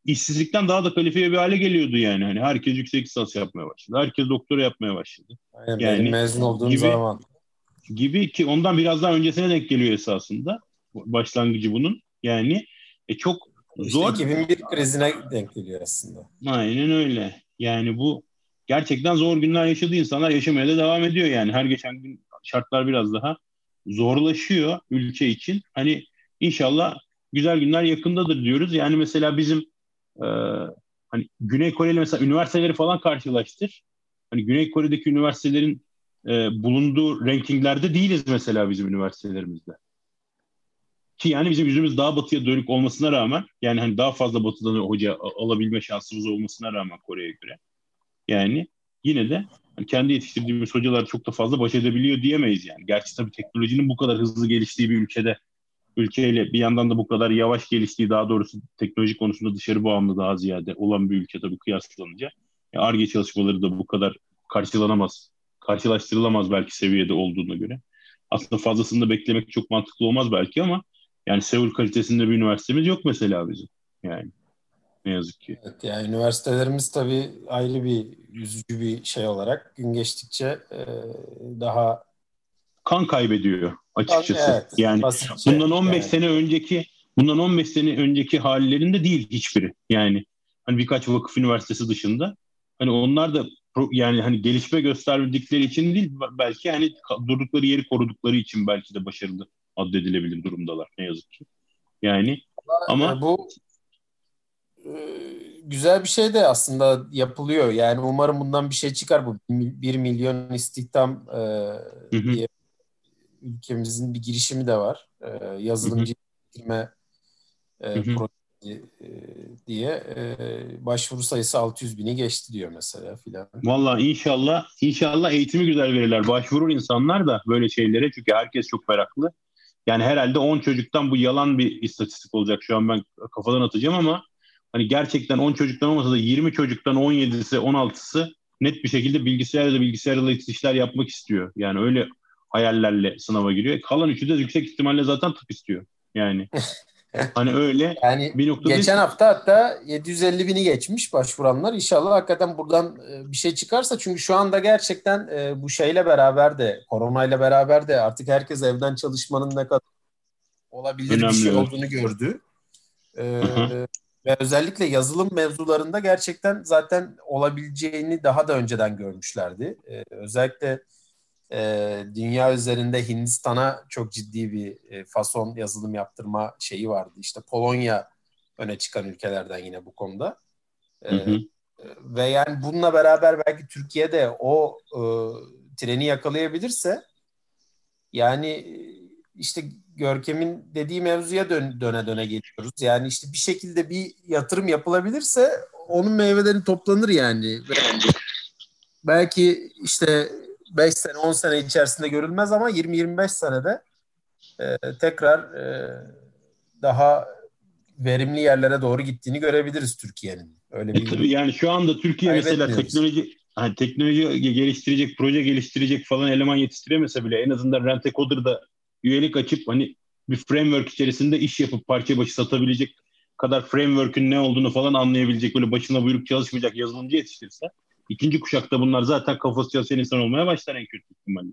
işsizlikten daha da kalifiye bir hale geliyordu yani. Hani herkes yüksek lisans yapmaya başladı. Herkes doktora yapmaya başladı. Aynen, yani mezun olduğum zaman. Gibi ki ondan biraz daha öncesine denk geliyor esasında. Başlangıcı bunun. Yani çok zor. İşte 2001 krizine denk geliyor aslında. Aynen öyle. Yani bu gerçekten zor günler yaşadığı insanlar yaşamaya da devam ediyor yani. Her geçen gün şartlar biraz daha zorlaşıyor ülke için. Hani inşallah güzel günler yakındadır diyoruz. Yani mesela bizim hani Güney Kore'yle mesela üniversiteleri falan karşılaştır. Hani Güney Kore'deki üniversitelerin bulunduğu rankinglerde değiliz mesela bizim üniversitelerimizde. Ki yani bizim yüzümüz daha batıya dönük olmasına rağmen yani hani daha fazla batıdan hoca alabilme şansımız olmasına rağmen Kore'ye göre. Yani yine de hani kendi yetiştirdiğimiz hocalar çok da fazla baş edebiliyor diyemeyiz yani. Gerçi tabii teknolojinin bu kadar hızlı geliştiği bir ülkede, ülkeyle bir yandan da bu kadar yavaş geliştiği, daha doğrusu teknoloji konusunda dışarı bağımlı daha ziyade olan bir ülke tabii kıyaslanınca Ar-Ge çalışmaları da bu kadar karşılaştırılamaz belki seviyede olduğuna göre. Aslında fazlasını da beklemek çok mantıklı olmaz belki ama yani Seul kalitesinde bir üniversitemiz yok mesela bizim. Yani ne yazık ki. Evet, yani üniversitelerimiz tabii ayrı bir üzücü bir şey olarak gün geçtikçe daha kan kaybediyor açıkçası. Evet, yani basitçe, bundan 15 sene önceki hallerinde değil hiçbiri. Yani hani birkaç vakıf üniversitesi dışında hani onlar da yani hani gelişme gösterdikleri için değil belki hani durdukları yeri korudukları için belki de başarılı addedilebilir durumdalar ne yazık ki. Yani ama bu güzel bir şey de aslında yapılıyor. Yani umarım bundan bir şey çıkar, bu 1 milyon istihdam diye ülkemizin bir girişimi de var. Yazılımcı yetiştirme projesi diye başvuru sayısı 600 bini geçti diyor mesela filan. Vallahi inşallah eğitimi güzel verirler. Başvurur insanlar da böyle şeylere çünkü herkes çok meraklı. Yani herhalde 10 çocuktan bu yalan bir istatistik olacak. Şu an ben kafadan atacağım ama hani gerçekten 10 çocuktan olmasa da 20 çocuktan 17'si 16'sı net bir şekilde bilgisayarla işler yapmak istiyor. Yani öyle hayallerle sınava giriyor. Kalan 3'ü de yüksek ihtimalle zaten tıp istiyor. Yani hani öyle. Yani bir noktada geçen hafta hatta 750 bini geçmiş başvuranlar. İnşallah hakikaten buradan bir şey çıkarsa çünkü şu anda gerçekten bu şeyle beraber de, koronayla beraber de artık herkes evden çalışmanın ne kadar olabilir önemli bir şey olduğunu gördü. Ve özellikle yazılım mevzularında gerçekten zaten olabileceğini daha da önceden görmüşlerdi. Özellikle dünya üzerinde Hindistan'a çok ciddi bir fason yazılım yaptırma şeyi vardı. İşte Polonya öne çıkan ülkelerden yine bu konuda. Ve yani bununla beraber belki Türkiye'de o treni yakalayabilirse yani işte Görkem'in dediği mevzuya döne geliyoruz. Yani işte bir şekilde bir yatırım yapılabilirse onun meyvelerini toplanır yani. belki işte 5 sene 10 sene içerisinde görülmez ama 20-25 senede tekrar daha verimli yerlere doğru gittiğini görebiliriz Türkiye'nin. Öyle bir tabii yani şu anda Türkiye mesela teknoloji geliştirecek, proje geliştirecek falan eleman yetiştiremese bile en azından Rent-A-Coder'da üyelik açıp hani bir framework içerisinde iş yapıp parça başı satabilecek kadar framework'ün ne olduğunu falan anlayabilecek, böyle başına buyruk çalışmayacak yazılımcı yetiştirirse ikinci kuşakta bunlar zaten kafası çalışan insan olmaya başlar en kötü ihtimalle.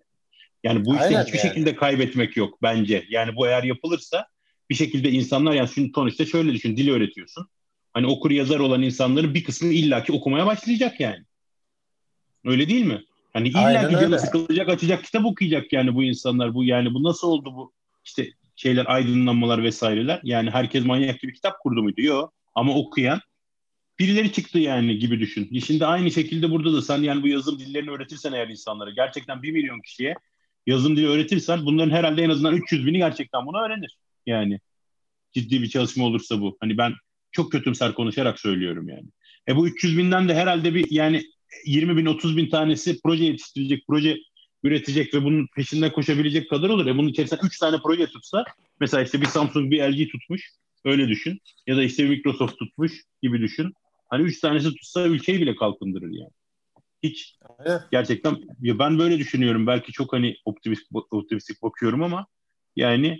Yani bu işte hiçbir şekilde kaybetmek yok bence. Yani bu eğer yapılırsa bir şekilde insanlar, yani şimdi sonuçta şöyle düşün, dil öğretiyorsun. Hani okur yazar olan insanların bir kısmı illaki okumaya başlayacak yani. Öyle değil mi? Hani illaki canı sıkılacak, açacak kitap okuyacak yani bu insanlar. Bu yani bu nasıl oldu bu işte şeyler, aydınlanmalar vesaireler. Yani herkes manyak gibi kitap kurdu muydu? Yok. Ama okuyan birileri çıktı yani gibi düşün. Şimdi aynı şekilde burada da sen yani bu yazılım dillerini öğretirsen eğer insanlara, gerçekten 1 milyon kişiye yazılım dili öğretirsen bunların herhalde en azından 300 bini gerçekten bunu öğrenir. Yani ciddi bir çalışma olursa bu. Hani ben çok kötümser konuşarak söylüyorum yani. Bu 300 binden de herhalde bir yani 20 bin 30 bin tanesi proje yetiştirecek, proje üretecek ve bunun peşinden koşabilecek kadar olur. Bunun içerisinde 3 tane proje tutsa mesela işte bir Samsung, bir LG tutmuş. Öyle düşün. Ya da işte bir Microsoft tutmuş gibi düşün. Hani 3 tanesi tutsa ülkeyi bile kalkındırır yani. Hiç gerçekten ya ben böyle düşünüyorum. Belki çok hani optimistik bakıyorum ama yani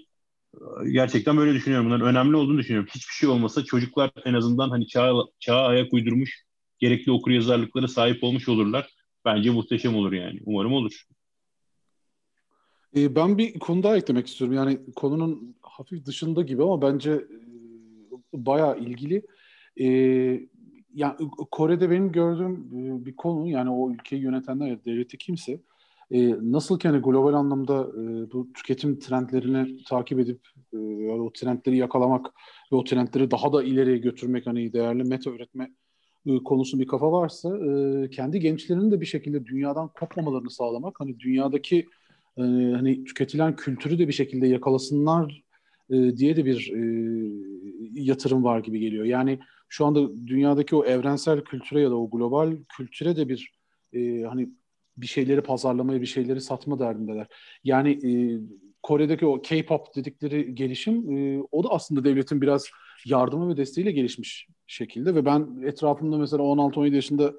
gerçekten böyle düşünüyorum. Bunların önemli olduğunu düşünüyorum. Hiçbir şey olmasa çocuklar en azından hani çağa ayak uydurmuş, gerekli okuryazarlıklara sahip olmuş olurlar. Bence muhteşem olur yani. Umarım olur. Ben bir konu daha eklemek istiyorum. Yani konunun hafif dışında gibi ama bence bayağı ilgili. Yani Kore'de benim gördüğüm bir konu, yani o ülkeyi yönetenler ya devleti kimse nasıl ki hani global anlamda bu tüketim trendlerini takip edip yani o trendleri yakalamak ve o trendleri daha da ileriye götürmek, hani değerli meta üretme konusu bir kafa varsa kendi gençlerinin de bir şekilde dünyadan kopmamalarını sağlamak, hani dünyadaki hani tüketilen kültürü de bir şekilde yakalasınlar diye de bir yatırım var gibi geliyor. Yani şu anda dünyadaki o evrensel kültüre ya da o global kültüre de bir hani bir şeyleri pazarlamaya, bir şeyleri satma derdindeler. Yani Kore'deki o K-pop dedikleri gelişim o da aslında devletin biraz yardımı ve desteğiyle gelişmiş şekilde ve ben etrafımda mesela 16-17 yaşında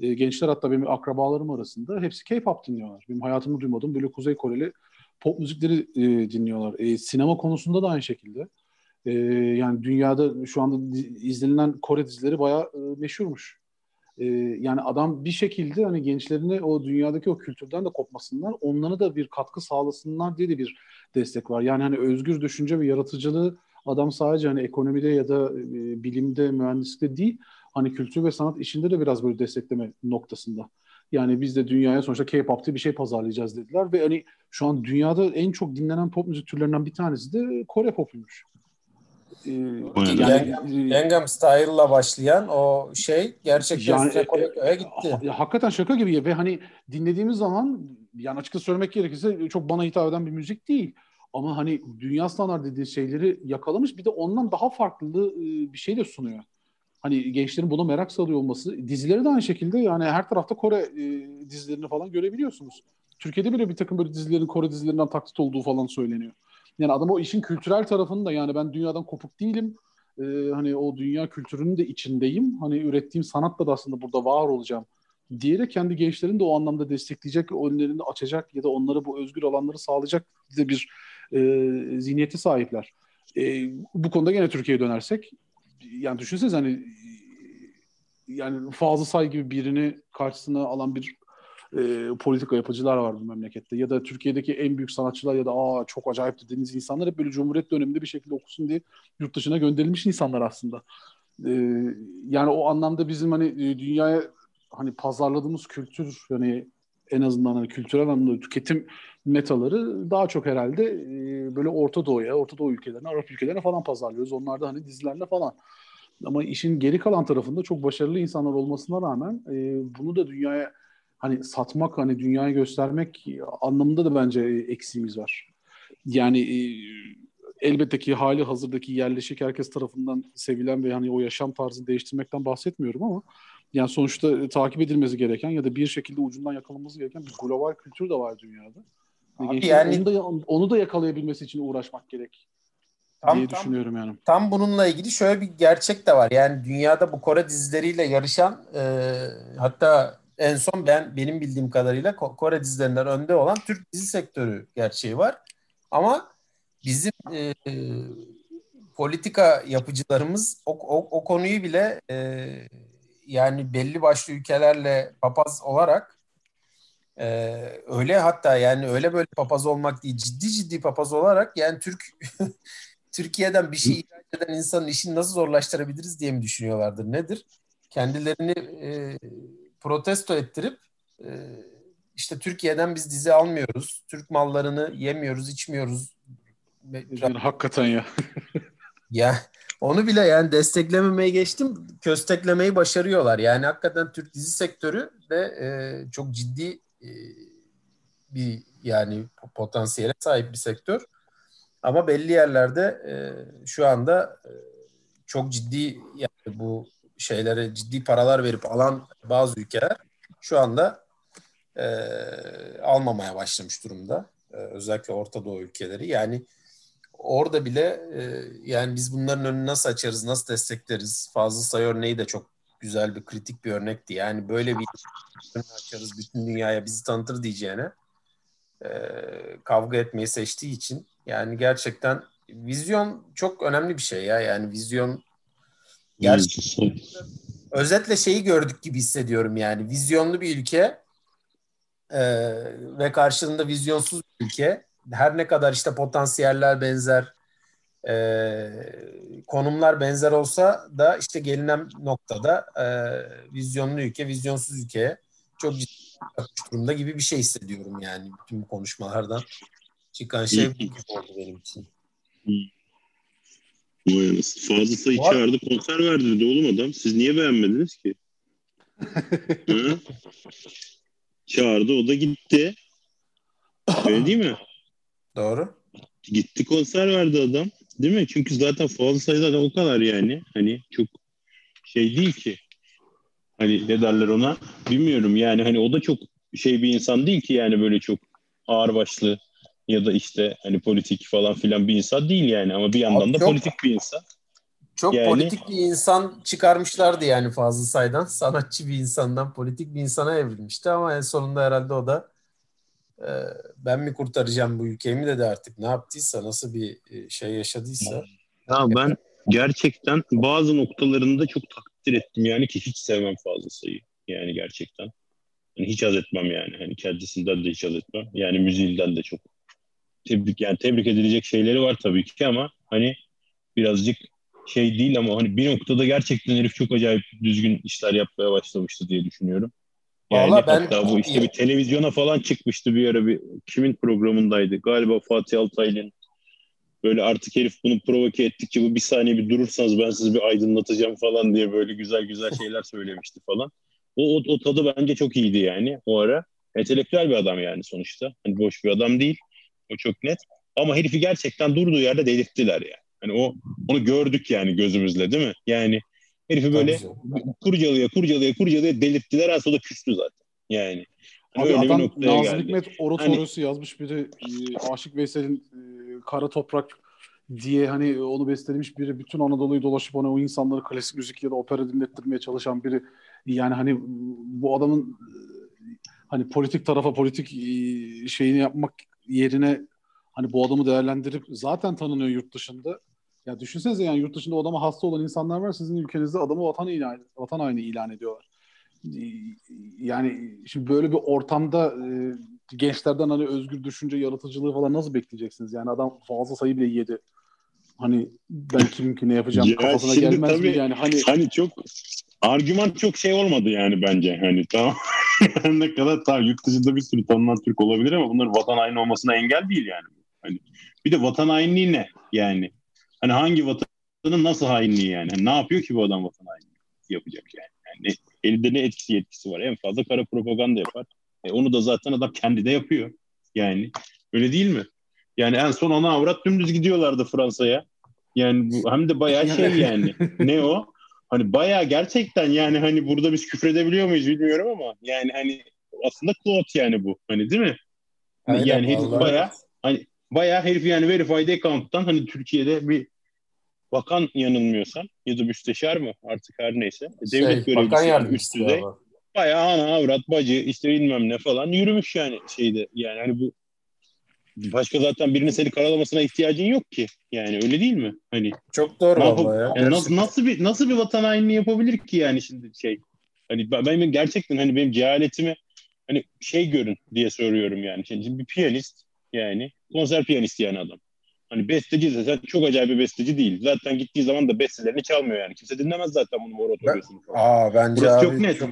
gençler, hatta benim akrabalarım arasında hepsi K-pop dinliyorlar. Benim hayatımda duymadığım böyle Kuzey Koreli pop müzikleri dinliyorlar. Sinema konusunda da aynı şekilde. Yani dünyada şu anda izlenilen Kore dizileri bayağı meşhurmuş. Yani adam bir şekilde hani gençlerine o dünyadaki o kültürden de kopmasınlar, onlara da bir katkı sağlasınlar diye de bir destek var. Yani hani özgür düşünce ve yaratıcılığı adam sadece hani ekonomide ya da bilimde, mühendislikte değil, hani kültür ve sanat işinde de biraz böyle destekleme noktasında. Yani biz de dünyaya sonuçta K-pop diye bir şey pazarlayacağız dediler ve hani şu an dünyada en çok dinlenen pop müzik türlerinden bir tanesi de Kore popuymuş. Gangnam Style'la başlayan o şey gerçekten yani, Kore'ye gitti. Hakikaten şaka gibi ve hani dinlediğimiz zaman yani açıkça söylemek gerekirse çok bana hitap eden bir müzik değil. Ama hani dünya standartı dediği şeyleri yakalamış, bir de ondan daha farklı bir şey de sunuyor. Hani gençlerin buna merak salıyor olması. Dizileri de aynı şekilde, yani her tarafta Kore dizilerini falan görebiliyorsunuz. Türkiye'de bile bir takım böyle dizilerin Kore dizilerinden taklit olduğu falan söyleniyor. Yani adam o işin kültürel tarafını da, yani ben dünyadan kopuk değilim. Hani o dünya kültürünün de içindeyim. Hani ürettiğim sanatla da aslında burada var olacağım diyerek kendi gençlerini de o anlamda destekleyecek, önlerini açacak ya da onlara bu özgür alanları sağlayacak diye bir zihniyete sahipler. Bu konuda gene Türkiye'ye dönersek, yani düşünseniz hani yani Fazıl Say gibi birini karşısına alan bir politika yapıcılar var bu memlekette. Ya da Türkiye'deki en büyük sanatçılar ya da çok acayip dediğiniz insanlar hep böyle Cumhuriyet döneminde bir şekilde okusun diye yurt dışına gönderilmiş insanlar aslında. Yani o anlamda bizim hani dünyaya hani pazarladığımız kültür, yani en azından hani kültürel anlamda tüketim metaları daha çok herhalde böyle Orta Doğu ülkelerine, Arap ülkelerine falan pazarlıyoruz. Onlar da hani dizilerle falan. Ama işin geri kalan tarafında çok başarılı insanlar olmasına rağmen bunu da dünyaya hani satmak, hani dünyaya göstermek anlamında da bence eksiğimiz var. Yani elbette ki hali hazırdaki yerleşik herkes tarafından sevilen ve hani o yaşam tarzını değiştirmekten bahsetmiyorum ama Yani sonuçta takip edilmesi gereken ya da bir şekilde ucundan yakalanması gereken bir global kültür de var dünyada. Abi yani, onu da yakalayabilmesi için uğraşmak gerek diye düşünüyorum yani. Tam bununla ilgili şöyle bir gerçek de var. Yani dünyada bu Kore dizileriyle yarışan hatta en son benim bildiğim kadarıyla Kore dizilerinden önde olan Türk dizi sektörü gerçeği var. Ama bizim politika yapıcılarımız o konuyu bile yani belli başlı ülkelerle papaz olarak öyle hatta yani öyle böyle papaz olmak değil ciddi papaz olarak yani Türkiye'den bir şey ihraç eden insanın işini nasıl zorlaştırabiliriz diye mi düşünüyorlardır nedir? Kendilerini protesto ettirip işte Türkiye'den biz dizi almıyoruz, Türk mallarını yemiyoruz, içmiyoruz. Yani hakikaten ya. Ya onu bile yani desteklememeye geçtim, kösteklemeyi başarıyorlar. Yani hakikaten Türk dizi sektörü de çok ciddi bir yani potansiyele sahip bir sektör. Ama belli yerlerde şu anda çok ciddi yani bu şeylere ciddi paralar verip alan bazı ülkeler şu anda almamaya başlamış durumda. Özellikle Orta Doğu ülkeleri. Yani orada bile yani biz bunların önünü nasıl açarız, nasıl destekleriz? Fazıl Say örneği de çok güzel bir kritik bir örnekti. Yani böyle bir önünü açarız, bütün dünyaya bizi tanıtır diyeceğine kavga etmeyi seçtiği için. Yani gerçekten vizyon çok önemli bir şey ya. Yani vizyon gerçekten özetle şeyi gördük gibi hissediyorum yani. Vizyonlu bir ülke ve karşılığında vizyonsuz bir ülke. Her ne kadar işte potansiyeller benzer, konumlar benzer olsa da işte gelinen noktada vizyonlu ülke, vizyonsuz ülkeye çok ciddi bir durumda gibi bir şey hissediyorum yani. Bütün bu konuşmalardan çıkan şey bu oldu benim için. Fazıl Say'ı çağırdı, konser verdirdi oğlum adam. Siz niye beğenmediniz ki? Çağırdı, o da gitti. Öyle değil mi? Doğru. Gitti konser verdi adam. Değil mi? Çünkü zaten Fazıl Say'da da o kadar yani. Hani çok şey değil ki. Hani ne derler ona? Bilmiyorum yani. Hani o da çok şey bir insan değil ki yani böyle çok ağırbaşlı ya da işte hani politik falan filan bir insan değil yani. Ama bir yandan da çok, politik bir insan. Çok yani, politik bir insan çıkarmışlardı yani Fazıl Say'dan. Sanatçı bir insandan politik bir insana evrilmişti ama en sonunda herhalde o da ben mi kurtaracağım bu ülkemi dedi artık ne yaptıysa nasıl bir şey yaşadıysa. Ya ben gerçekten bazı noktalarında çok takdir ettim yani ki hiç sevmem Fazıl Say'ı yani gerçekten. Yani hiç haz etmem yani hani kendisinden de hiç haz etmem yani müziğinden de çok tebrik edilecek şeyleri var tabii ki ama hani birazcık şey değil ama hani bir noktada gerçekten herif çok acayip düzgün işler yapmaya başlamıştı diye düşünüyorum. Yani vallahi hatta bu işte bir televizyona falan çıkmıştı bir ara bir kimin programındaydı galiba Fatih Altaylı'nın böyle artık herif bunu provoke ettikçe bu bir saniye bir durursanız ben sizi bir aydınlatacağım falan diye böyle güzel şeyler söylemişti falan. O tadı bence çok iyiydi yani o ara. Entelektüel bir adam yani sonuçta. Hani boş bir adam değil. O çok net. Ama herifi gerçekten durduğu yerde delirttiler yani. Hani onu gördük yani gözümüzle değil mi? Yani herifi böyle kurcalaya delirttiler. Aslında küstü zaten. Yani. Hani abi adam Nazım Hikmet Oratoryosu yazmış biri. Aşık Veysel'in Kara Toprak diye hani onu bestelemiş biri. Bütün Anadolu'yu dolaşıp ona o insanları klasik müzik ya da opera dinlettirmeye çalışan biri. Yani hani bu adamın hani politik tarafa politik şeyini yapmak yerine hani bu adamı değerlendirip zaten tanınıyor yurt dışında. Ya düşünsenize yani yurt dışında o adama hasta olan insanlar var. Sizin ülkenizde adamı vatan haini ilan ediyorlar. Yani şimdi böyle bir ortamda gençlerden hani özgür düşünce, yaratıcılığı falan nasıl bekleyeceksiniz? Yani adam Fazıl Say'ı bile yedi. Hani ben kimki ne yapacağım ya kafasına gelmez tabii, mi? Yani hani çok argüman çok şey olmadı yani bence. Hani tamam ne kadar tamam yurt dışında bir sürü tanınan Türk olabilir ama bunların vatan haini olmasına engel değil yani. Hani bir de vatan hainliği ne yani? Hani hangi vatanın nasıl hainliği yani? Hani ne yapıyor ki bu adam vatan hainliği yapacak yani? Yani elinde ne yetkisi var? En fazla kara propaganda yapar. Onu da zaten adam kendi de yapıyor. Yani öyle değil mi? Yani en son ana avrat dümdüz gidiyorlardı Fransa'ya. Yani bu hem de bayağı şey yani. Ne o? hani bayağı gerçekten yani hani burada biz küfredebiliyor muyuz bilmiyorum ama yani hani aslında clout yani bu. Hani değil mi? Aynen, yani herif bayağı hani bayağı herif yani verified account'tan hani Türkiye'de bir bakan yanılmıyorsam ya da müsteşar mı artık her neyse. Devlet görevlisi üst düzey. Bayağı ana avrat bacı işte bilmem ne falan yürümüş yani şeyde yani hani bu başka zaten birinin seni karalamasına ihtiyacın yok ki. Yani öyle değil mi? Hani çok doğru valla ya. Yani nasıl bir vatan hainliği yapabilir ki yani şimdi şey. Hani ben gerçekten hani benim cehaletimi hani şey görün diye soruyorum yani. Şimdi bir piyanist yani konser piyanisti yani adam. Hani besteci zaten çok acayip bir besteci değil. Zaten gittiği zaman da bestelerini çalmıyor yani. Kimse dinlemez zaten bunu mor otoryosunu falan. Bence burası abi, çok net. Çok...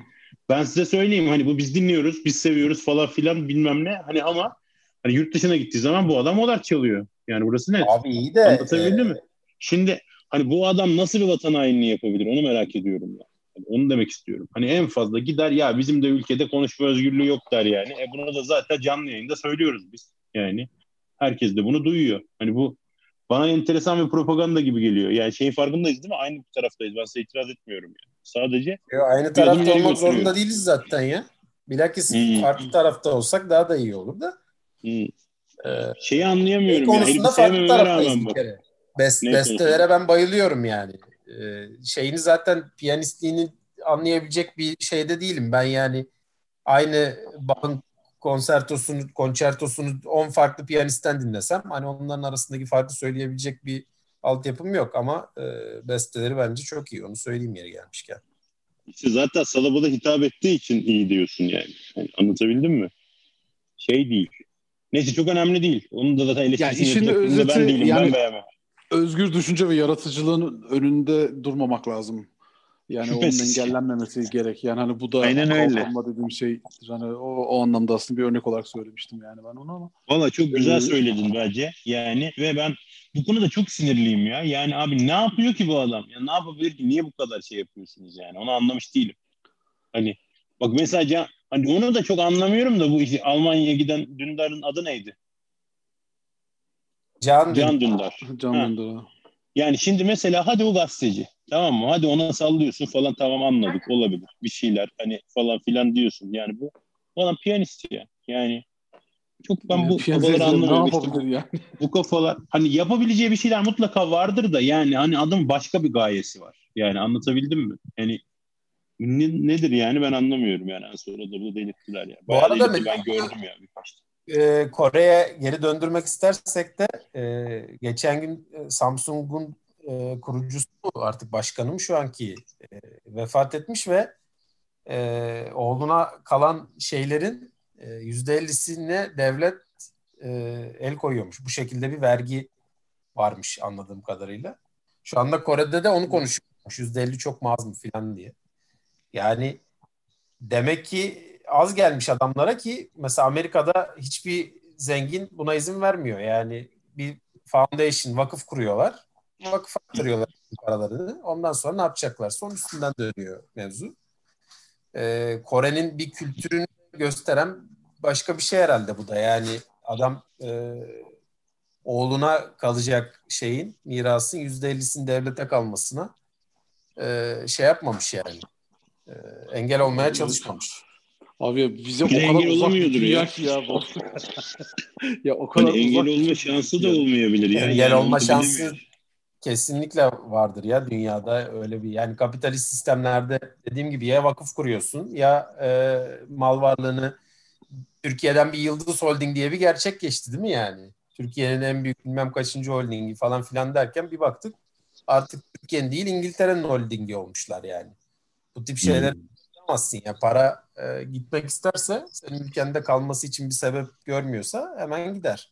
Ben size söyleyeyim hani bu biz dinliyoruz, biz seviyoruz falan filan bilmem ne. Hani ama hani yurt dışına gittiği zaman bu adam olar çalıyor. Yani burası net. Abi iyi de. Anlatabildim mi? Şimdi hani bu adam nasıl bir vatan hainliği yapabilir onu merak ediyorum ya. Yani onu demek istiyorum. Hani en fazla gider ya bizim de ülkede konuşma özgürlüğü yok der yani. Bunu da zaten canlı yayında söylüyoruz biz. Yani herkes de bunu duyuyor. Hani bu bana enteresan bir propaganda gibi geliyor. Yani şeyin farkındayız değil mi? Aynı taraftayız. Ben size itiraz etmiyorum yani. Sadece. Aynı tarafta olmak zorunda değiliz zaten ya. Bilakis farklı tarafta olsak daha da iyi olur da. Şeyi anlayamıyorum. Konusunda yani, farklı taraftayız bir kere. Bestelere ben bayılıyorum yani. Şeyini zaten piyanistliğini anlayabilecek bir şeyde değilim. Ben yani aynı Bach'ın konçertosunu 10 farklı piyanistten dinlesem hani onların arasındaki farkı söyleyebilecek bir altyapım yok ama besteleri bence çok iyi. Onu söyleyeyim yeri gelmişken. İşte zaten salabada hitap ettiği için iyi diyorsun yani. Yani anlatabildim mi? Şey değil. Neyse çok önemli değil. Onun da zaten eleştirisini yaptığında ben değilim. Yani, ben beğenmem. Özgür düşünce ve yaratıcılığın önünde durmamak lazım. Yani şüphesiz. Onun engellenmemesi gerek. Yani hani bu da kalkanma dediğim şey. Yani o anlamda aslında bir örnek olarak söylemiştim yani ben onu ama. Valla çok güzel söyledin bence. Yani ve ben bu konuda çok sinirliyim ya. Yani abi ne yapıyor ki bu adam? Ya ne yapabilir ki? Niye bu kadar şey yapıyorsunuz yani? Onu anlamış değilim. Hani bak mesela hani onu da çok anlamıyorum da bu işi Almanya'ya giden Dündar'ın adı neydi? Can Dündar. Yani şimdi mesela hadi o gazeteci. Tamam mı? Hadi ona sallıyorsun falan tamam anladık olabilir. Bir şeyler hani falan filan diyorsun. Yani bu falan piyanist ya. Yani çok ben bu kafaları anlamıyorum. Yani. Bu kafalar hani yapabileceği bir şeyler mutlaka vardır da yani hani adamın başka bir gayesi var. Yani anlatabildim mi? Yani nedir yani ben anlamıyorum yani. Sonra da bunu delirttiler ya. Bu arada ben gördüm ya birkaç. Kore'ye geri döndürmek istersek de geçen gün Samsung'un kurucusu artık başkanım şu anki vefat etmiş ve oğluna kalan şeylerin %50'sine devlet el koyuyormuş. Bu şekilde bir vergi varmış anladığım kadarıyla. Şu anda Kore'de de onu konuşuyormuş. %50 çok mu az mı filan diye. Yani demek ki az gelmiş adamlara ki mesela Amerika'da hiçbir zengin buna izin vermiyor. Yani bir foundation, vakıf kuruyorlar. Vakıf aktarıyorlar paralarını. Ondan sonra ne yapacaklarsa onun üstünden dönüyor mevzu. Kore'nin bir kültürünü gösteren başka bir şey herhalde bu da. Yani adam oğluna kalacak şeyin, mirasın %50'sinin devlete kalmasına şey yapmamış yani. Engel olmaya çalışmamış. Abi bize o kadar uzak dünya ki ya. Ya o kadar hani engel olma şansı da olmayabilir. Yani engel olma şansı kesinlikle vardır ya dünyada öyle bir. Yani kapitalist sistemlerde dediğim gibi ya vakıf kuruyorsun ya mal varlığını Türkiye'den bir Yıldız Holding diye bir gerçek geçti değil mi yani? Türkiye'nin en büyük bilmem kaçıncı holdingi falan filan derken bir baktık artık Türkiye'nin değil İngiltere'nin holdingi olmuşlar yani. Bu tip şeyler yapamazsın ya para gitmek isterse senin ülkende kalması için bir sebep görmüyorsa hemen gider.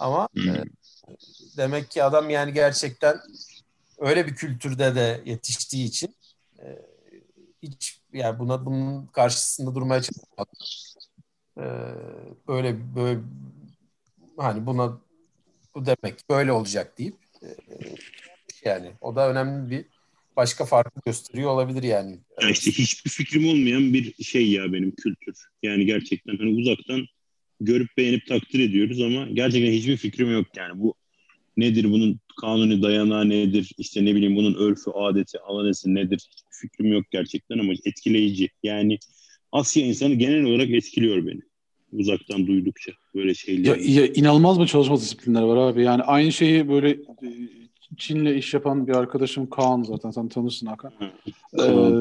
Ama demek ki adam yani gerçekten öyle bir kültürde de yetiştiği için hiç yani bunun karşısında durmaya çalışmadı. Böyle hani bu demek böyle olacak deyip yani o da önemli bir başka farklı gösteriyor olabilir yani. Ya işte hiçbir fikrim olmayan bir şey ya benim kültür. Yani gerçekten hani uzaktan görüp beğenip takdir ediyoruz ama gerçekten hiçbir fikrim yok yani. Bu nedir bunun kanuni dayanağı nedir? İşte ne bileyim bunun örfü, adeti, alanesi nedir? Hiçbir fikrim yok gerçekten ama etkileyici. Yani Asya insanı genel olarak etkiliyor beni. Uzaktan duydukça böyle şeyler. Ya inanılmaz bir çalışma disiplinleri var abi. Yani aynı şeyi böyle Çin'le iş yapan bir arkadaşım Kaan, zaten sen tanırsın Hakan.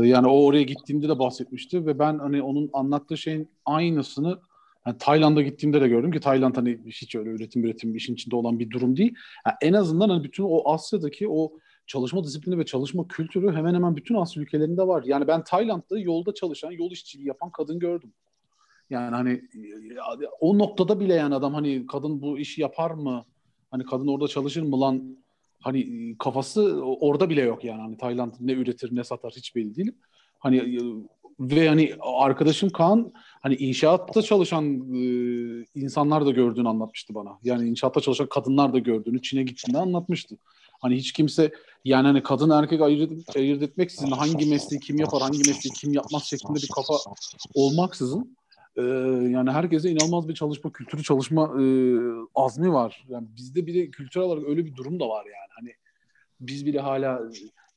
Yani o oraya gittiğimde de bahsetmişti ve ben hani onun anlattığı şeyin aynısını yani Tayland'a gittiğimde de gördüm ki Tayland hani hiç öyle üretim işin içinde olan bir durum değil. Yani en azından hani bütün o Asya'daki o çalışma disiplini ve çalışma kültürü hemen hemen bütün Asya ülkelerinde var. Yani ben Tayland'da yolda çalışan, yol işçiliği yapan kadın gördüm. Yani hani o noktada bile yani adam hani kadın bu işi yapar mı? Hani kadın orada çalışır mı lan? Hani kafası orada bile yok yani. Hani Tayland ne üretir ne satar hiç belli değil. Hani ve hani arkadaşım Kaan hani inşaatta çalışan insanlar da gördüğünü anlatmıştı bana. Yani inşaatta çalışan kadınlar da gördüğünü Çin'e gittiğinde anlatmıştı. Hani hiç kimse yani hani kadın erkek ayırt etmeksizin hangi mesleği kim yapar hangi mesleği kim yapmaz şeklinde bir kafa olmaksızın yani herkese inanılmaz bir çalışma kültürü, çalışma azmi var. Yani bizde bile kültürel olarak öyle bir durum da var yani. Hani biz bile hala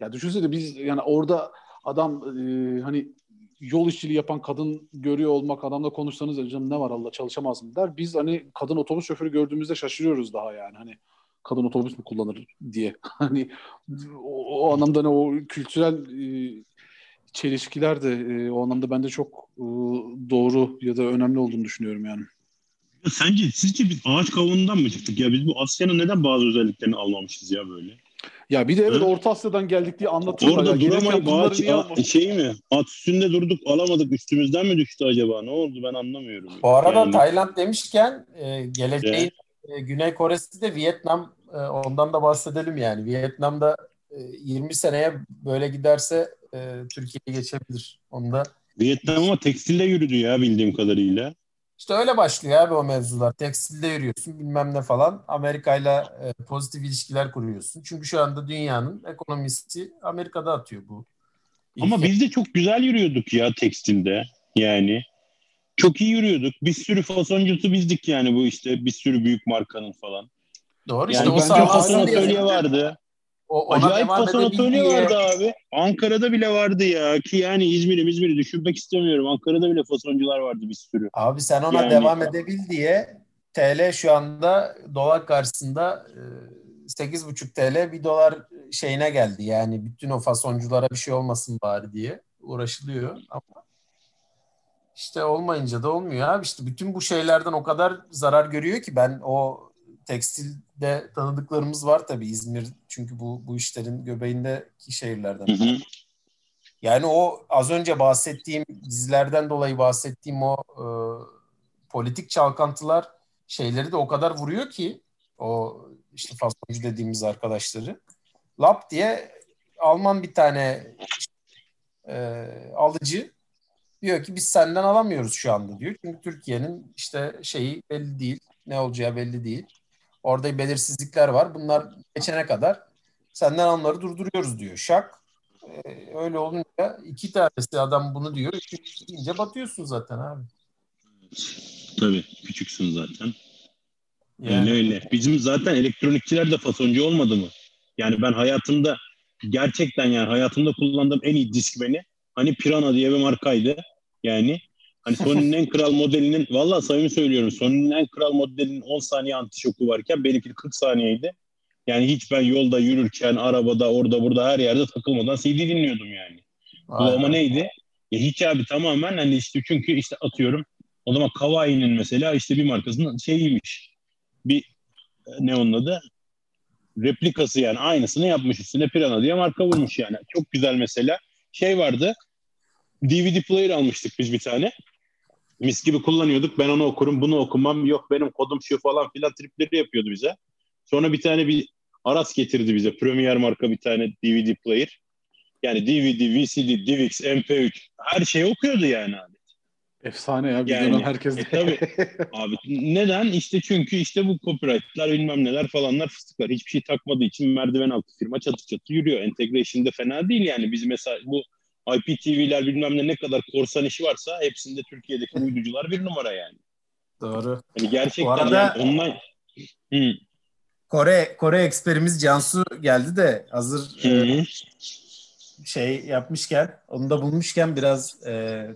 ya düşünsene biz yani orada adam hani yol işçiliği yapan kadın görüyor olmak, adamla konuşsanız canım ne var Allah çalışamaz mı der. Biz hani kadın otobüs şoförü gördüğümüzde şaşırıyoruz daha yani. Hani kadın otobüs mü kullanır diye. Hani o anlamda hani o kültürel çelişkiler de o anlamda bende çok doğru ya da önemli olduğunu düşünüyorum yani. Ya sizce biz ağaç kavundan mı çıktık ya? Biz bu Asya'nın neden bazı özelliklerini almamışız ya böyle? Ya bir de evet Orta Asya'dan geldik diye anlatıyorlar. Orada duramayıp ağaç şey mi? At üstünde durduk alamadık, üstümüzden mi düştü acaba? Ne oldu ben anlamıyorum. Bu arada yani... Tayland demişken geleceğin Güney Kore'si de Vietnam, ondan da bahsedelim yani. Vietnam'da 20 seneye böyle giderse Türkiye'ye geçebilir. Onda Vietnam'a tekstilde yürüdü ya bildiğim kadarıyla. İşte öyle başlıyor abi o mevzular. Tekstilde yürüyorsun bilmem ne falan. Amerika'yla pozitif ilişkiler kuruyorsun. Çünkü şu anda dünyanın ekonomisi Amerika'da atıyor bu. Ama biz de çok güzel yürüyorduk ya tekstilde. Yani çok iyi yürüyorduk. Bir sürü fasoncusu bizdik yani bu işte bir sürü büyük markanın falan. Doğru yani işte o fasonatölye vardı. Acayip fason atölye vardı abi. Ankara'da bile vardı ya ki yani İzmir'i düşünmek istemiyorum. Ankara'da bile fasoncular vardı bir sürü. Abi sen ona yani... devam edebil diye TL şu anda dolar karşısında 8,5 TL bir dolar şeyine geldi. Yani bütün o fasonculara bir şey olmasın bari diye uğraşılıyor ama işte olmayınca da olmuyor abi. İşte bütün bu şeylerden o kadar zarar görüyor ki ben o tekstilde tanıdıklarımız var tabii İzmir. Çünkü bu işlerin göbeğindeki şehirlerden. Hı hı. Yani o az önce bahsettiğim dizilerden dolayı bahsettiğim o politik çalkantılar şeyleri de o kadar vuruyor ki o işte fasoncu dediğimiz arkadaşları. Lap diye Alman bir tane alıcı diyor ki biz senden alamıyoruz şu anda diyor. Çünkü Türkiye'nin işte şeyi belli değil. Ne olacağı belli değil. Orada belirsizlikler var. Bunlar geçene kadar senden onları durduruyoruz diyor. Şak. Öyle olunca iki tanesi adam bunu diyor. Üçüncü deyince batıyorsun zaten abi. Tabii. Küçüksün zaten. Yani. Öyle. Bizim zaten elektronikçiler de fasoncu olmadı mı? Yani ben hayatımda gerçekten yani hayatımda kullandığım en iyi diskmeni hani Pirana diye bir markaydı. Yani hani Sony'nin en kral modelinin, valla samimi söylüyorum, Sony'nin en kral modelinin 10 saniye antişoku varken benimki 40 saniyeydi. Yani hiç ben yolda yürürken, arabada, orada, burada her yerde takılmadan CD dinliyordum yani. Ama neydi? Ya hiç abi tamamen hani işte çünkü işte atıyorum o zaman Kawaii'nin mesela işte bir markasının şeyiymiş. Bir ne onun adı? Replikası yani aynısını yapmış üstüne Pirana diye marka vurmuş yani. Çok güzel mesela şey vardı. DVD player almıştık biz bir tane. Mis gibi kullanıyorduk. Ben onu okurum, bunu okumam. Yok benim kodum şu falan filan tripleri yapıyordu bize. Sonra bir tane bir Aras getirdi bize. Premier marka bir tane DVD player. Yani DVD, VCD, DivX, MP3 her şeyi okuyordu yani abi. Efsane ya. Yani, herkes de. Tabii. Abi neden? İşte çünkü işte bu copyright'lar bilmem neler falanlar fıstıklar. Hiçbir şey takmadığı için merdiven altı firma çatı çatı yürüyor. Entegration'da fena değil yani. Biz mesela bu IPTV'ler bilmem ne kadar korsan işi varsa hepsinde Türkiye'deki uyducular bir numara yani. Doğru. Yani gerçekten arada, yani online. Kore eksperimiz Cansu geldi de hazır şey yapmışken, onu da bulmuşken biraz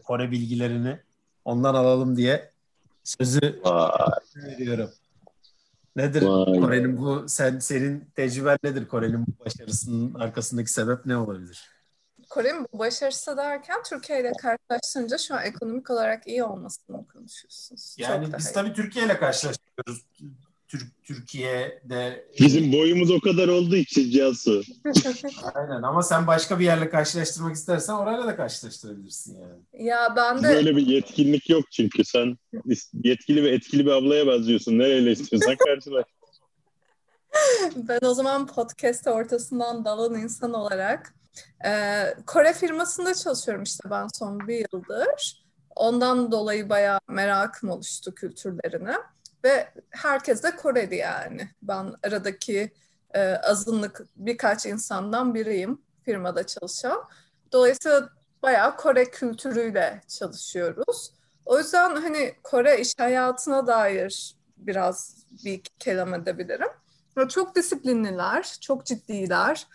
Kore bilgilerini ondan alalım diye sözü veriyorum. Nedir Kore'nin bu, senin tecrüben nedir? Kore'nin bu başarısının arkasındaki sebep ne olabilir? Kore'nin bu başarısı derken Türkiye ile karşılaştırınca şu an ekonomik olarak iyi olmasını konuşuyorsunuz. Yani çok biz tabii Türkiye ile karşılaştırıyoruz. Türkiye'de... Bizim boyumuz o kadar olduğu için Cansu. Aynen, ama sen başka bir yerle karşılaştırmak istersen orayla da karşılaştırabilirsin yani. Ya ben de... Böyle bir yetkinlik yok çünkü sen yetkili ve etkili bir ablaya benziyorsun. Nereyle istiyorsan karşılaş. Ben o zaman podcast ortasından dalan insan olarak Kore firmasında çalışıyorum işte ben son bir yıldır. Ondan dolayı bayağı merakım oluştu kültürlerine. Ve herkes de Koreli yani. Ben aradaki azınlık birkaç insandan biriyim firmada çalışan. Dolayısıyla bayağı Kore kültürüyle çalışıyoruz. O yüzden hani Kore iş hayatına dair biraz bir kelam edebilirim. Çok disiplinliler, çok ciddiler.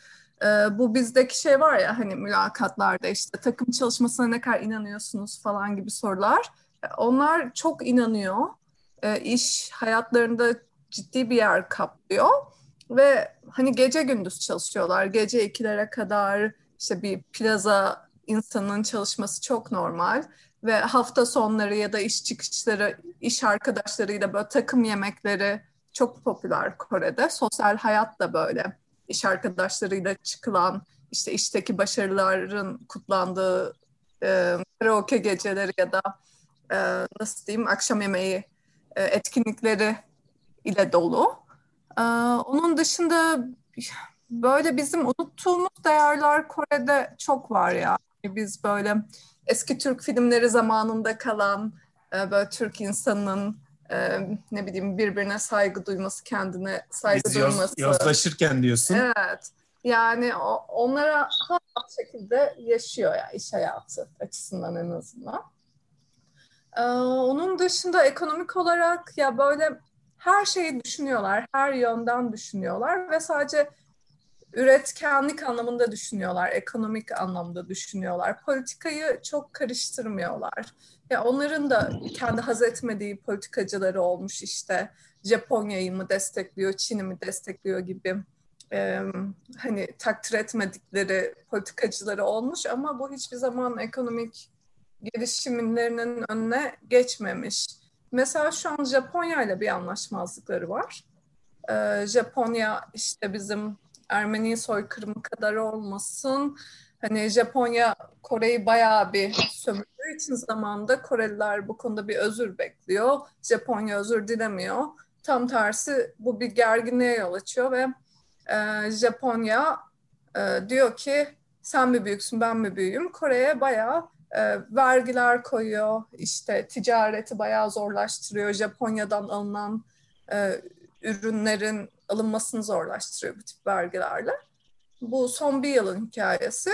Bu bizdeki şey var ya hani mülakatlarda işte takım çalışmasına ne kadar inanıyorsunuz falan gibi sorular. Onlar çok inanıyor. İş hayatlarında ciddi bir yer kaplıyor ve hani gece gündüz çalışıyorlar. Gece 2'lere kadar işte bir plaza insanın çalışması çok normal ve hafta sonları ya da iş çıkışları, iş arkadaşlarıyla böyle takım yemekleri çok popüler Kore'de. Sosyal hayat da böyle iş arkadaşlarıyla çıkılan, işte işteki başarıların kutlandığı karaoke geceleri ya da nasıl diyeyim akşam yemeği etkinlikleri ile dolu. Onun dışında böyle bizim unuttuğumuz değerler Kore'de çok var ya. Biz böyle eski Türk filmleri zamanında kalan böyle Türk insanının ne bileyim birbirine saygı duyması, kendine saygı duyması. Yozlaşırken diyorsun. Evet. Yani onlara hala şekilde yaşıyor ya iş hayatı açısından en azından. Onun dışında ekonomik olarak ya böyle her şeyi düşünüyorlar, her yönden düşünüyorlar ve sadece üretkenlik anlamında düşünüyorlar, ekonomik anlamda düşünüyorlar. Politikayı çok karıştırmıyorlar. Ya onların da kendi haz etmediği politikacıları olmuş işte Japonya'yı mı destekliyor, Çin'i mi destekliyor gibi hani takdir etmedikleri politikacıları olmuş ama bu hiçbir zaman ekonomik gelişimlerinin önüne geçmemiş. Mesela şu an Japonya ile bir anlaşmazlıkları var. Japonya işte bizim Ermeni soykırımı kadar olmasın. Hani Japonya Kore'yi bayağı bir sömürdüğü için zamanında Koreliler bu konuda bir özür bekliyor. Japonya özür dilemiyor. Tam tersi bu bir gerginliğe yol açıyor ve Japonya diyor ki sen mi büyüksün ben mi büyüğüm? Kore'ye bayağı vergiler koyuyor, işte ticareti bayağı zorlaştırıyor, Japonya'dan alınan ürünlerin alınmasını zorlaştırıyor bu tip vergilerle. Bu son bir yılın hikayesi.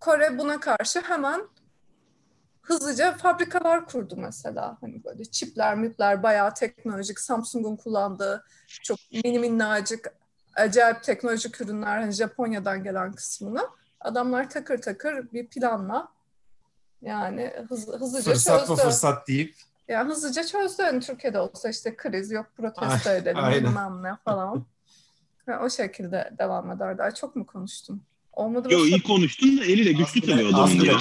Kore buna karşı hemen hızlıca fabrikalar kurdu mesela. Hani böyle çipler, mipler bayağı teknolojik, Samsung'un kullandığı çok mini minnacık, acayip teknolojik ürünler hani Japonya'dan gelen kısmını adamlar takır takır bir planla yani hızlıca fırsat çözdü. Fırsat fırsat deyip. Yani hızlıca çözdü. Yani Türkiye'de olsa işte kriz yok, protesto edelim, bilmem ne falan. Yani o şekilde devam eder. Daha çok mu konuştum? Olmadı mı? Yok iyi konuştun da eliyle güçlü tabii adamın ya.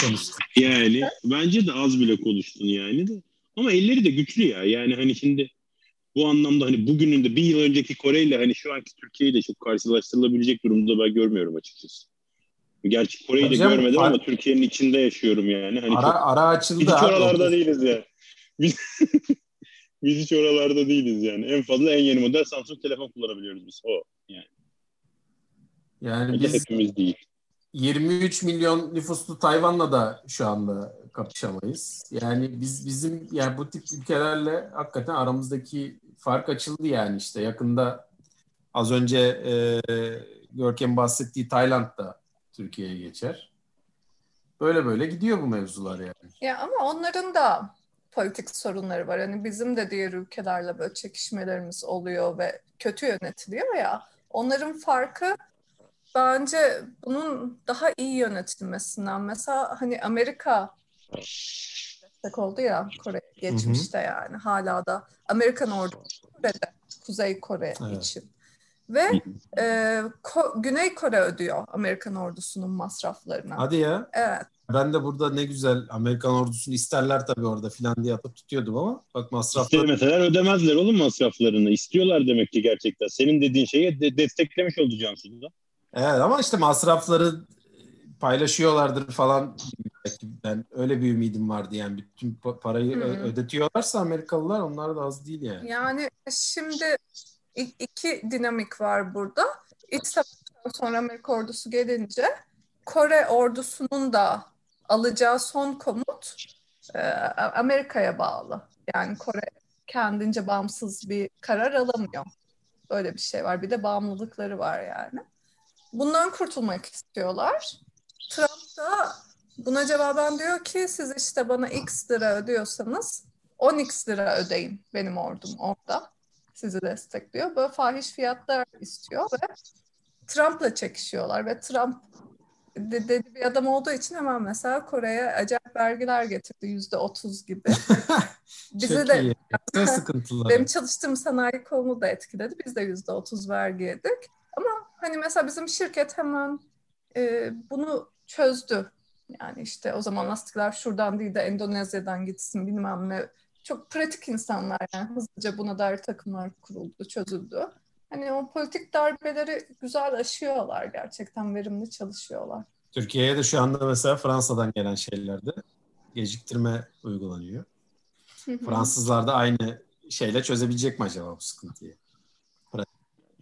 Yani bence de az bile konuştun yani de. Ama elleri de güçlü ya. Yani hani şimdi bu anlamda hani bugünün de bir yıl önceki Kore'yle hani şu anki Türkiye'yle çok karşılaştırılabilecek durumda ben görmüyorum açıkçası. Gerçi Kore'yi de görmedim ama Türkiye'nin içinde yaşıyorum yani. Hani ara açıldı. Biz hiç oralarda değiliz ya. Biz hiç oralarda değiliz yani. En fazla en yeni model Samsung telefon kullanabiliyoruz biz. O yani. Yani biz hepimiz değil. 23 milyon nüfuslu Tayvan'la da şu anda kapışamayız. Yani bizim yani bu tip ülkelerle hakikaten aramızdaki fark açıldı yani işte. Yakında az önce Görkem bahsettiği Tayland'da Türkiye'ye geçer. Böyle gidiyor bu mevzular yani. Ya ama onların da politik sorunları var. Hani bizim de diğer ülkelerle böyle çekişmelerimiz oluyor ve kötü yönetiliyor ya. Onların farkı bence bunun daha iyi yönetilmesinden. Mesela hani Amerika destek oldu ya Kore'ye geçmişte, hı hı. Yani hala da Amerikan ordusu ve Kuzey Kore, evet, için. Ve Güney Kore ödüyor Amerikan ordusunun masraflarını. Hadi ya. Evet. Ben de burada ne güzel Amerikan ordusunu isterler tabii orada filan diye atıp tutuyordum ama bak masraflar... İstemeseler ödemezler oğlum masraflarını. İstiyorlar demek ki gerçekten. Senin dediğin şeyi desteklemiş olacağım şimdi. Evet ama işte masrafları paylaşıyorlardır falan. Ben öyle bir ümidim vardı yani. Bütün parayı ödetiyorlarsa Amerikalılar, onlar da az değil yani. Yani şimdi... İki dinamik var burada. İç savaştan sonra Amerika ordusu gelince Kore ordusunun da alacağı son komut Amerika'ya bağlı. Yani Kore kendince bağımsız bir karar alamıyor. Böyle bir şey var. Bir de bağımlılıkları var yani. Bundan kurtulmak istiyorlar. Trump da buna cevaben diyor ki siz işte bana X lira ödüyorsanız 10X lira ödeyin, benim ordum orada sizi destekliyor. Böyle fahiş fiyatlar istiyor ve Trump'la çekişiyorlar ve Trump dedi bir adam olduğu için hemen mesela Kore'ye acayip vergiler getirdi. %30 gibi. Bizi de benim çalıştığım sanayi kolunu da etkiledi. Biz de %30 vergi yedik. Ama hani mesela bizim şirket hemen bunu çözdü. Yani işte o zaman lastikler şuradan değil de Endonezya'dan gitsin bilmem ne. Çok pratik insanlar yani. Hızlıca buna dair takımlar kuruldu, çözüldü. Hani o politik darbeleri güzel aşıyorlar gerçekten, verimli çalışıyorlar. Türkiye'ye de şu anda mesela Fransa'dan gelen şeylerde geciktirme uygulanıyor. Fransızlar da aynı şeyle çözebilecek mi acaba bu sıkıntıyı?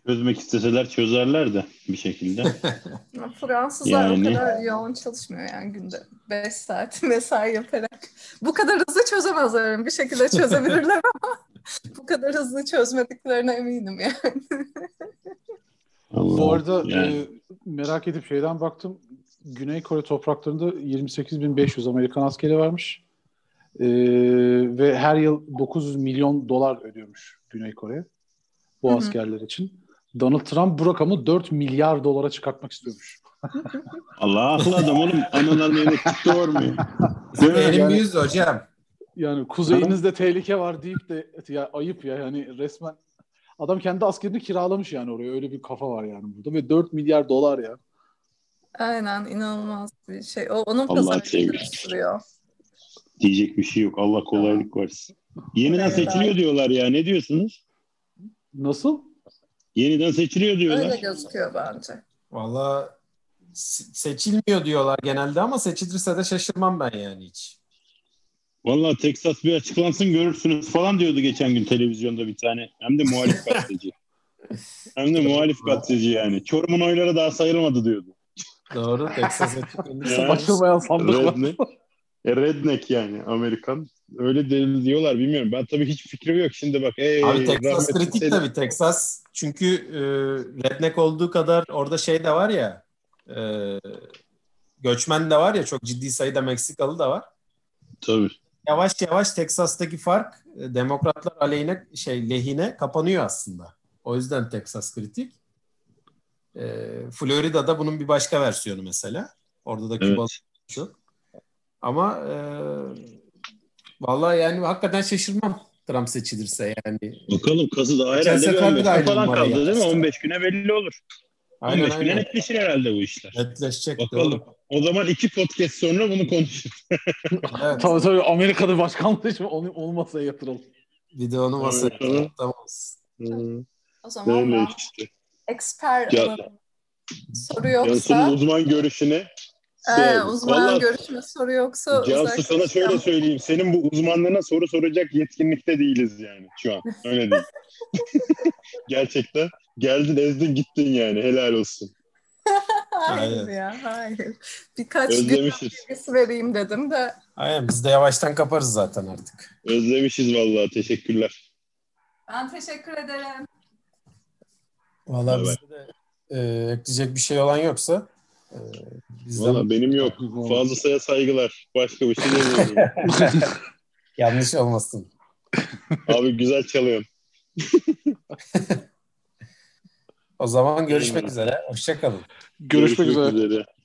Çözmek isteseler çözerler de bir şekilde. Fransızlar yani... o kadar yoğun çalışmıyor yani günde 5 saat mesai yaparak. Bu kadar hızlı çözemezler. Bir şekilde çözebilirler ama bu kadar hızlı çözmediklerine eminim yani. Bu arada yani. Merak edip şeyden baktım. Güney Kore topraklarında 28.500 Amerikan askeri varmış. Ve her yıl 900 milyon dolar ödüyormuş Güney Kore bu askerler için. Donald Trump bu rakamı 4 milyar dolara çıkartmak istiyormuş. Allah aklı adam oğlum. Anadan yemek doğurmuyor. Elimiz hocam. Yani kuzeyinizde tehlike var deyip de ya ayıp ya yani resmen. Adam kendi askerini kiralamış yani oraya. Öyle bir kafa var yani burada. Ve 4 milyar dolar ya. Aynen, inanılmaz bir şey. O, onun kazanı gösteriyor. Diyecek bir şey yok. Allah kolaylık versin. Yeniden seçiliyor diyorlar ya. Ne diyorsunuz? Nasıl? Yeniden seçiliyor diyorlar. Öyle gözüküyor bence. Vallahi seçilmiyor diyorlar genelde ama seçilirse de şaşırmam ben yani hiç. Vallahi Texas bir açıklansın görürsünüz falan diyordu geçen gün televizyonda bir tane. Hem de muhalif gazeteci. Hem de muhalif gazeteci yani. Çorum'un oyları daha sayılmadı diyordu. Doğru. Texas açıklanırsa başlamayan sandıklar. Redneck yani Amerikan. Öyle de diyorlar, bilmiyorum. Ben tabii hiç fikrim yok. Şimdi bak. Abi Texas kritik senin... tabii Texas. Çünkü redneck olduğu kadar orada şey de var ya, göçmen de var ya, çok ciddi sayıda Meksikalı da var. Tabii. Yavaş yavaş Texas'taki fark demokratlar aleyhine, lehine kapanıyor aslında. O yüzden Texas kritik. Florida'da bunun bir başka versiyonu mesela. Orada da Kübalı çok. Ama vallahi yani hakikaten şaşırmam Trump seçilirse yani. Bakalım kazı da herhalde falan kaldı değil mi? 15 güne belli olur. Aynen, 15 güne netleşir herhalde bu işler. Netleşecek. Bakalım. Doğru. O zaman 2 podcast sonra bunu konuşuruz. Evet. Tabii Amerika'da başkanlığı için onu masaya yatıralım. Bir de onu masaya yatıralım. Tamam. O zaman ben işte. Expert alalım. Soru yoksa. Yani uzman görüşüne. Uzman görüşme soru yoksa... Cansu sana şöyle söyleyeyim. Senin bu uzmanlığına soru soracak yetkinlikte değiliz yani şu an. Öyle değil. Gerçekten geldin ezdin gittin yani. Helal olsun. Hayır. Birkaç gün bilgisi vereyim dedim de. Aynen, biz de yavaştan kaparız zaten artık. Özlemişiz vallahi. Teşekkürler. Ben teşekkür ederim. Vallahi bize de ekleyecek bir şey olan yoksa... Valla benim yok. Fazıl Say'a saygılar. Başka bir şey demiyorum. Yanlış olmasın. Abi güzel çalıyorum. O zaman görüşmek üzere. Hoşça kalın. Görüşmek üzere.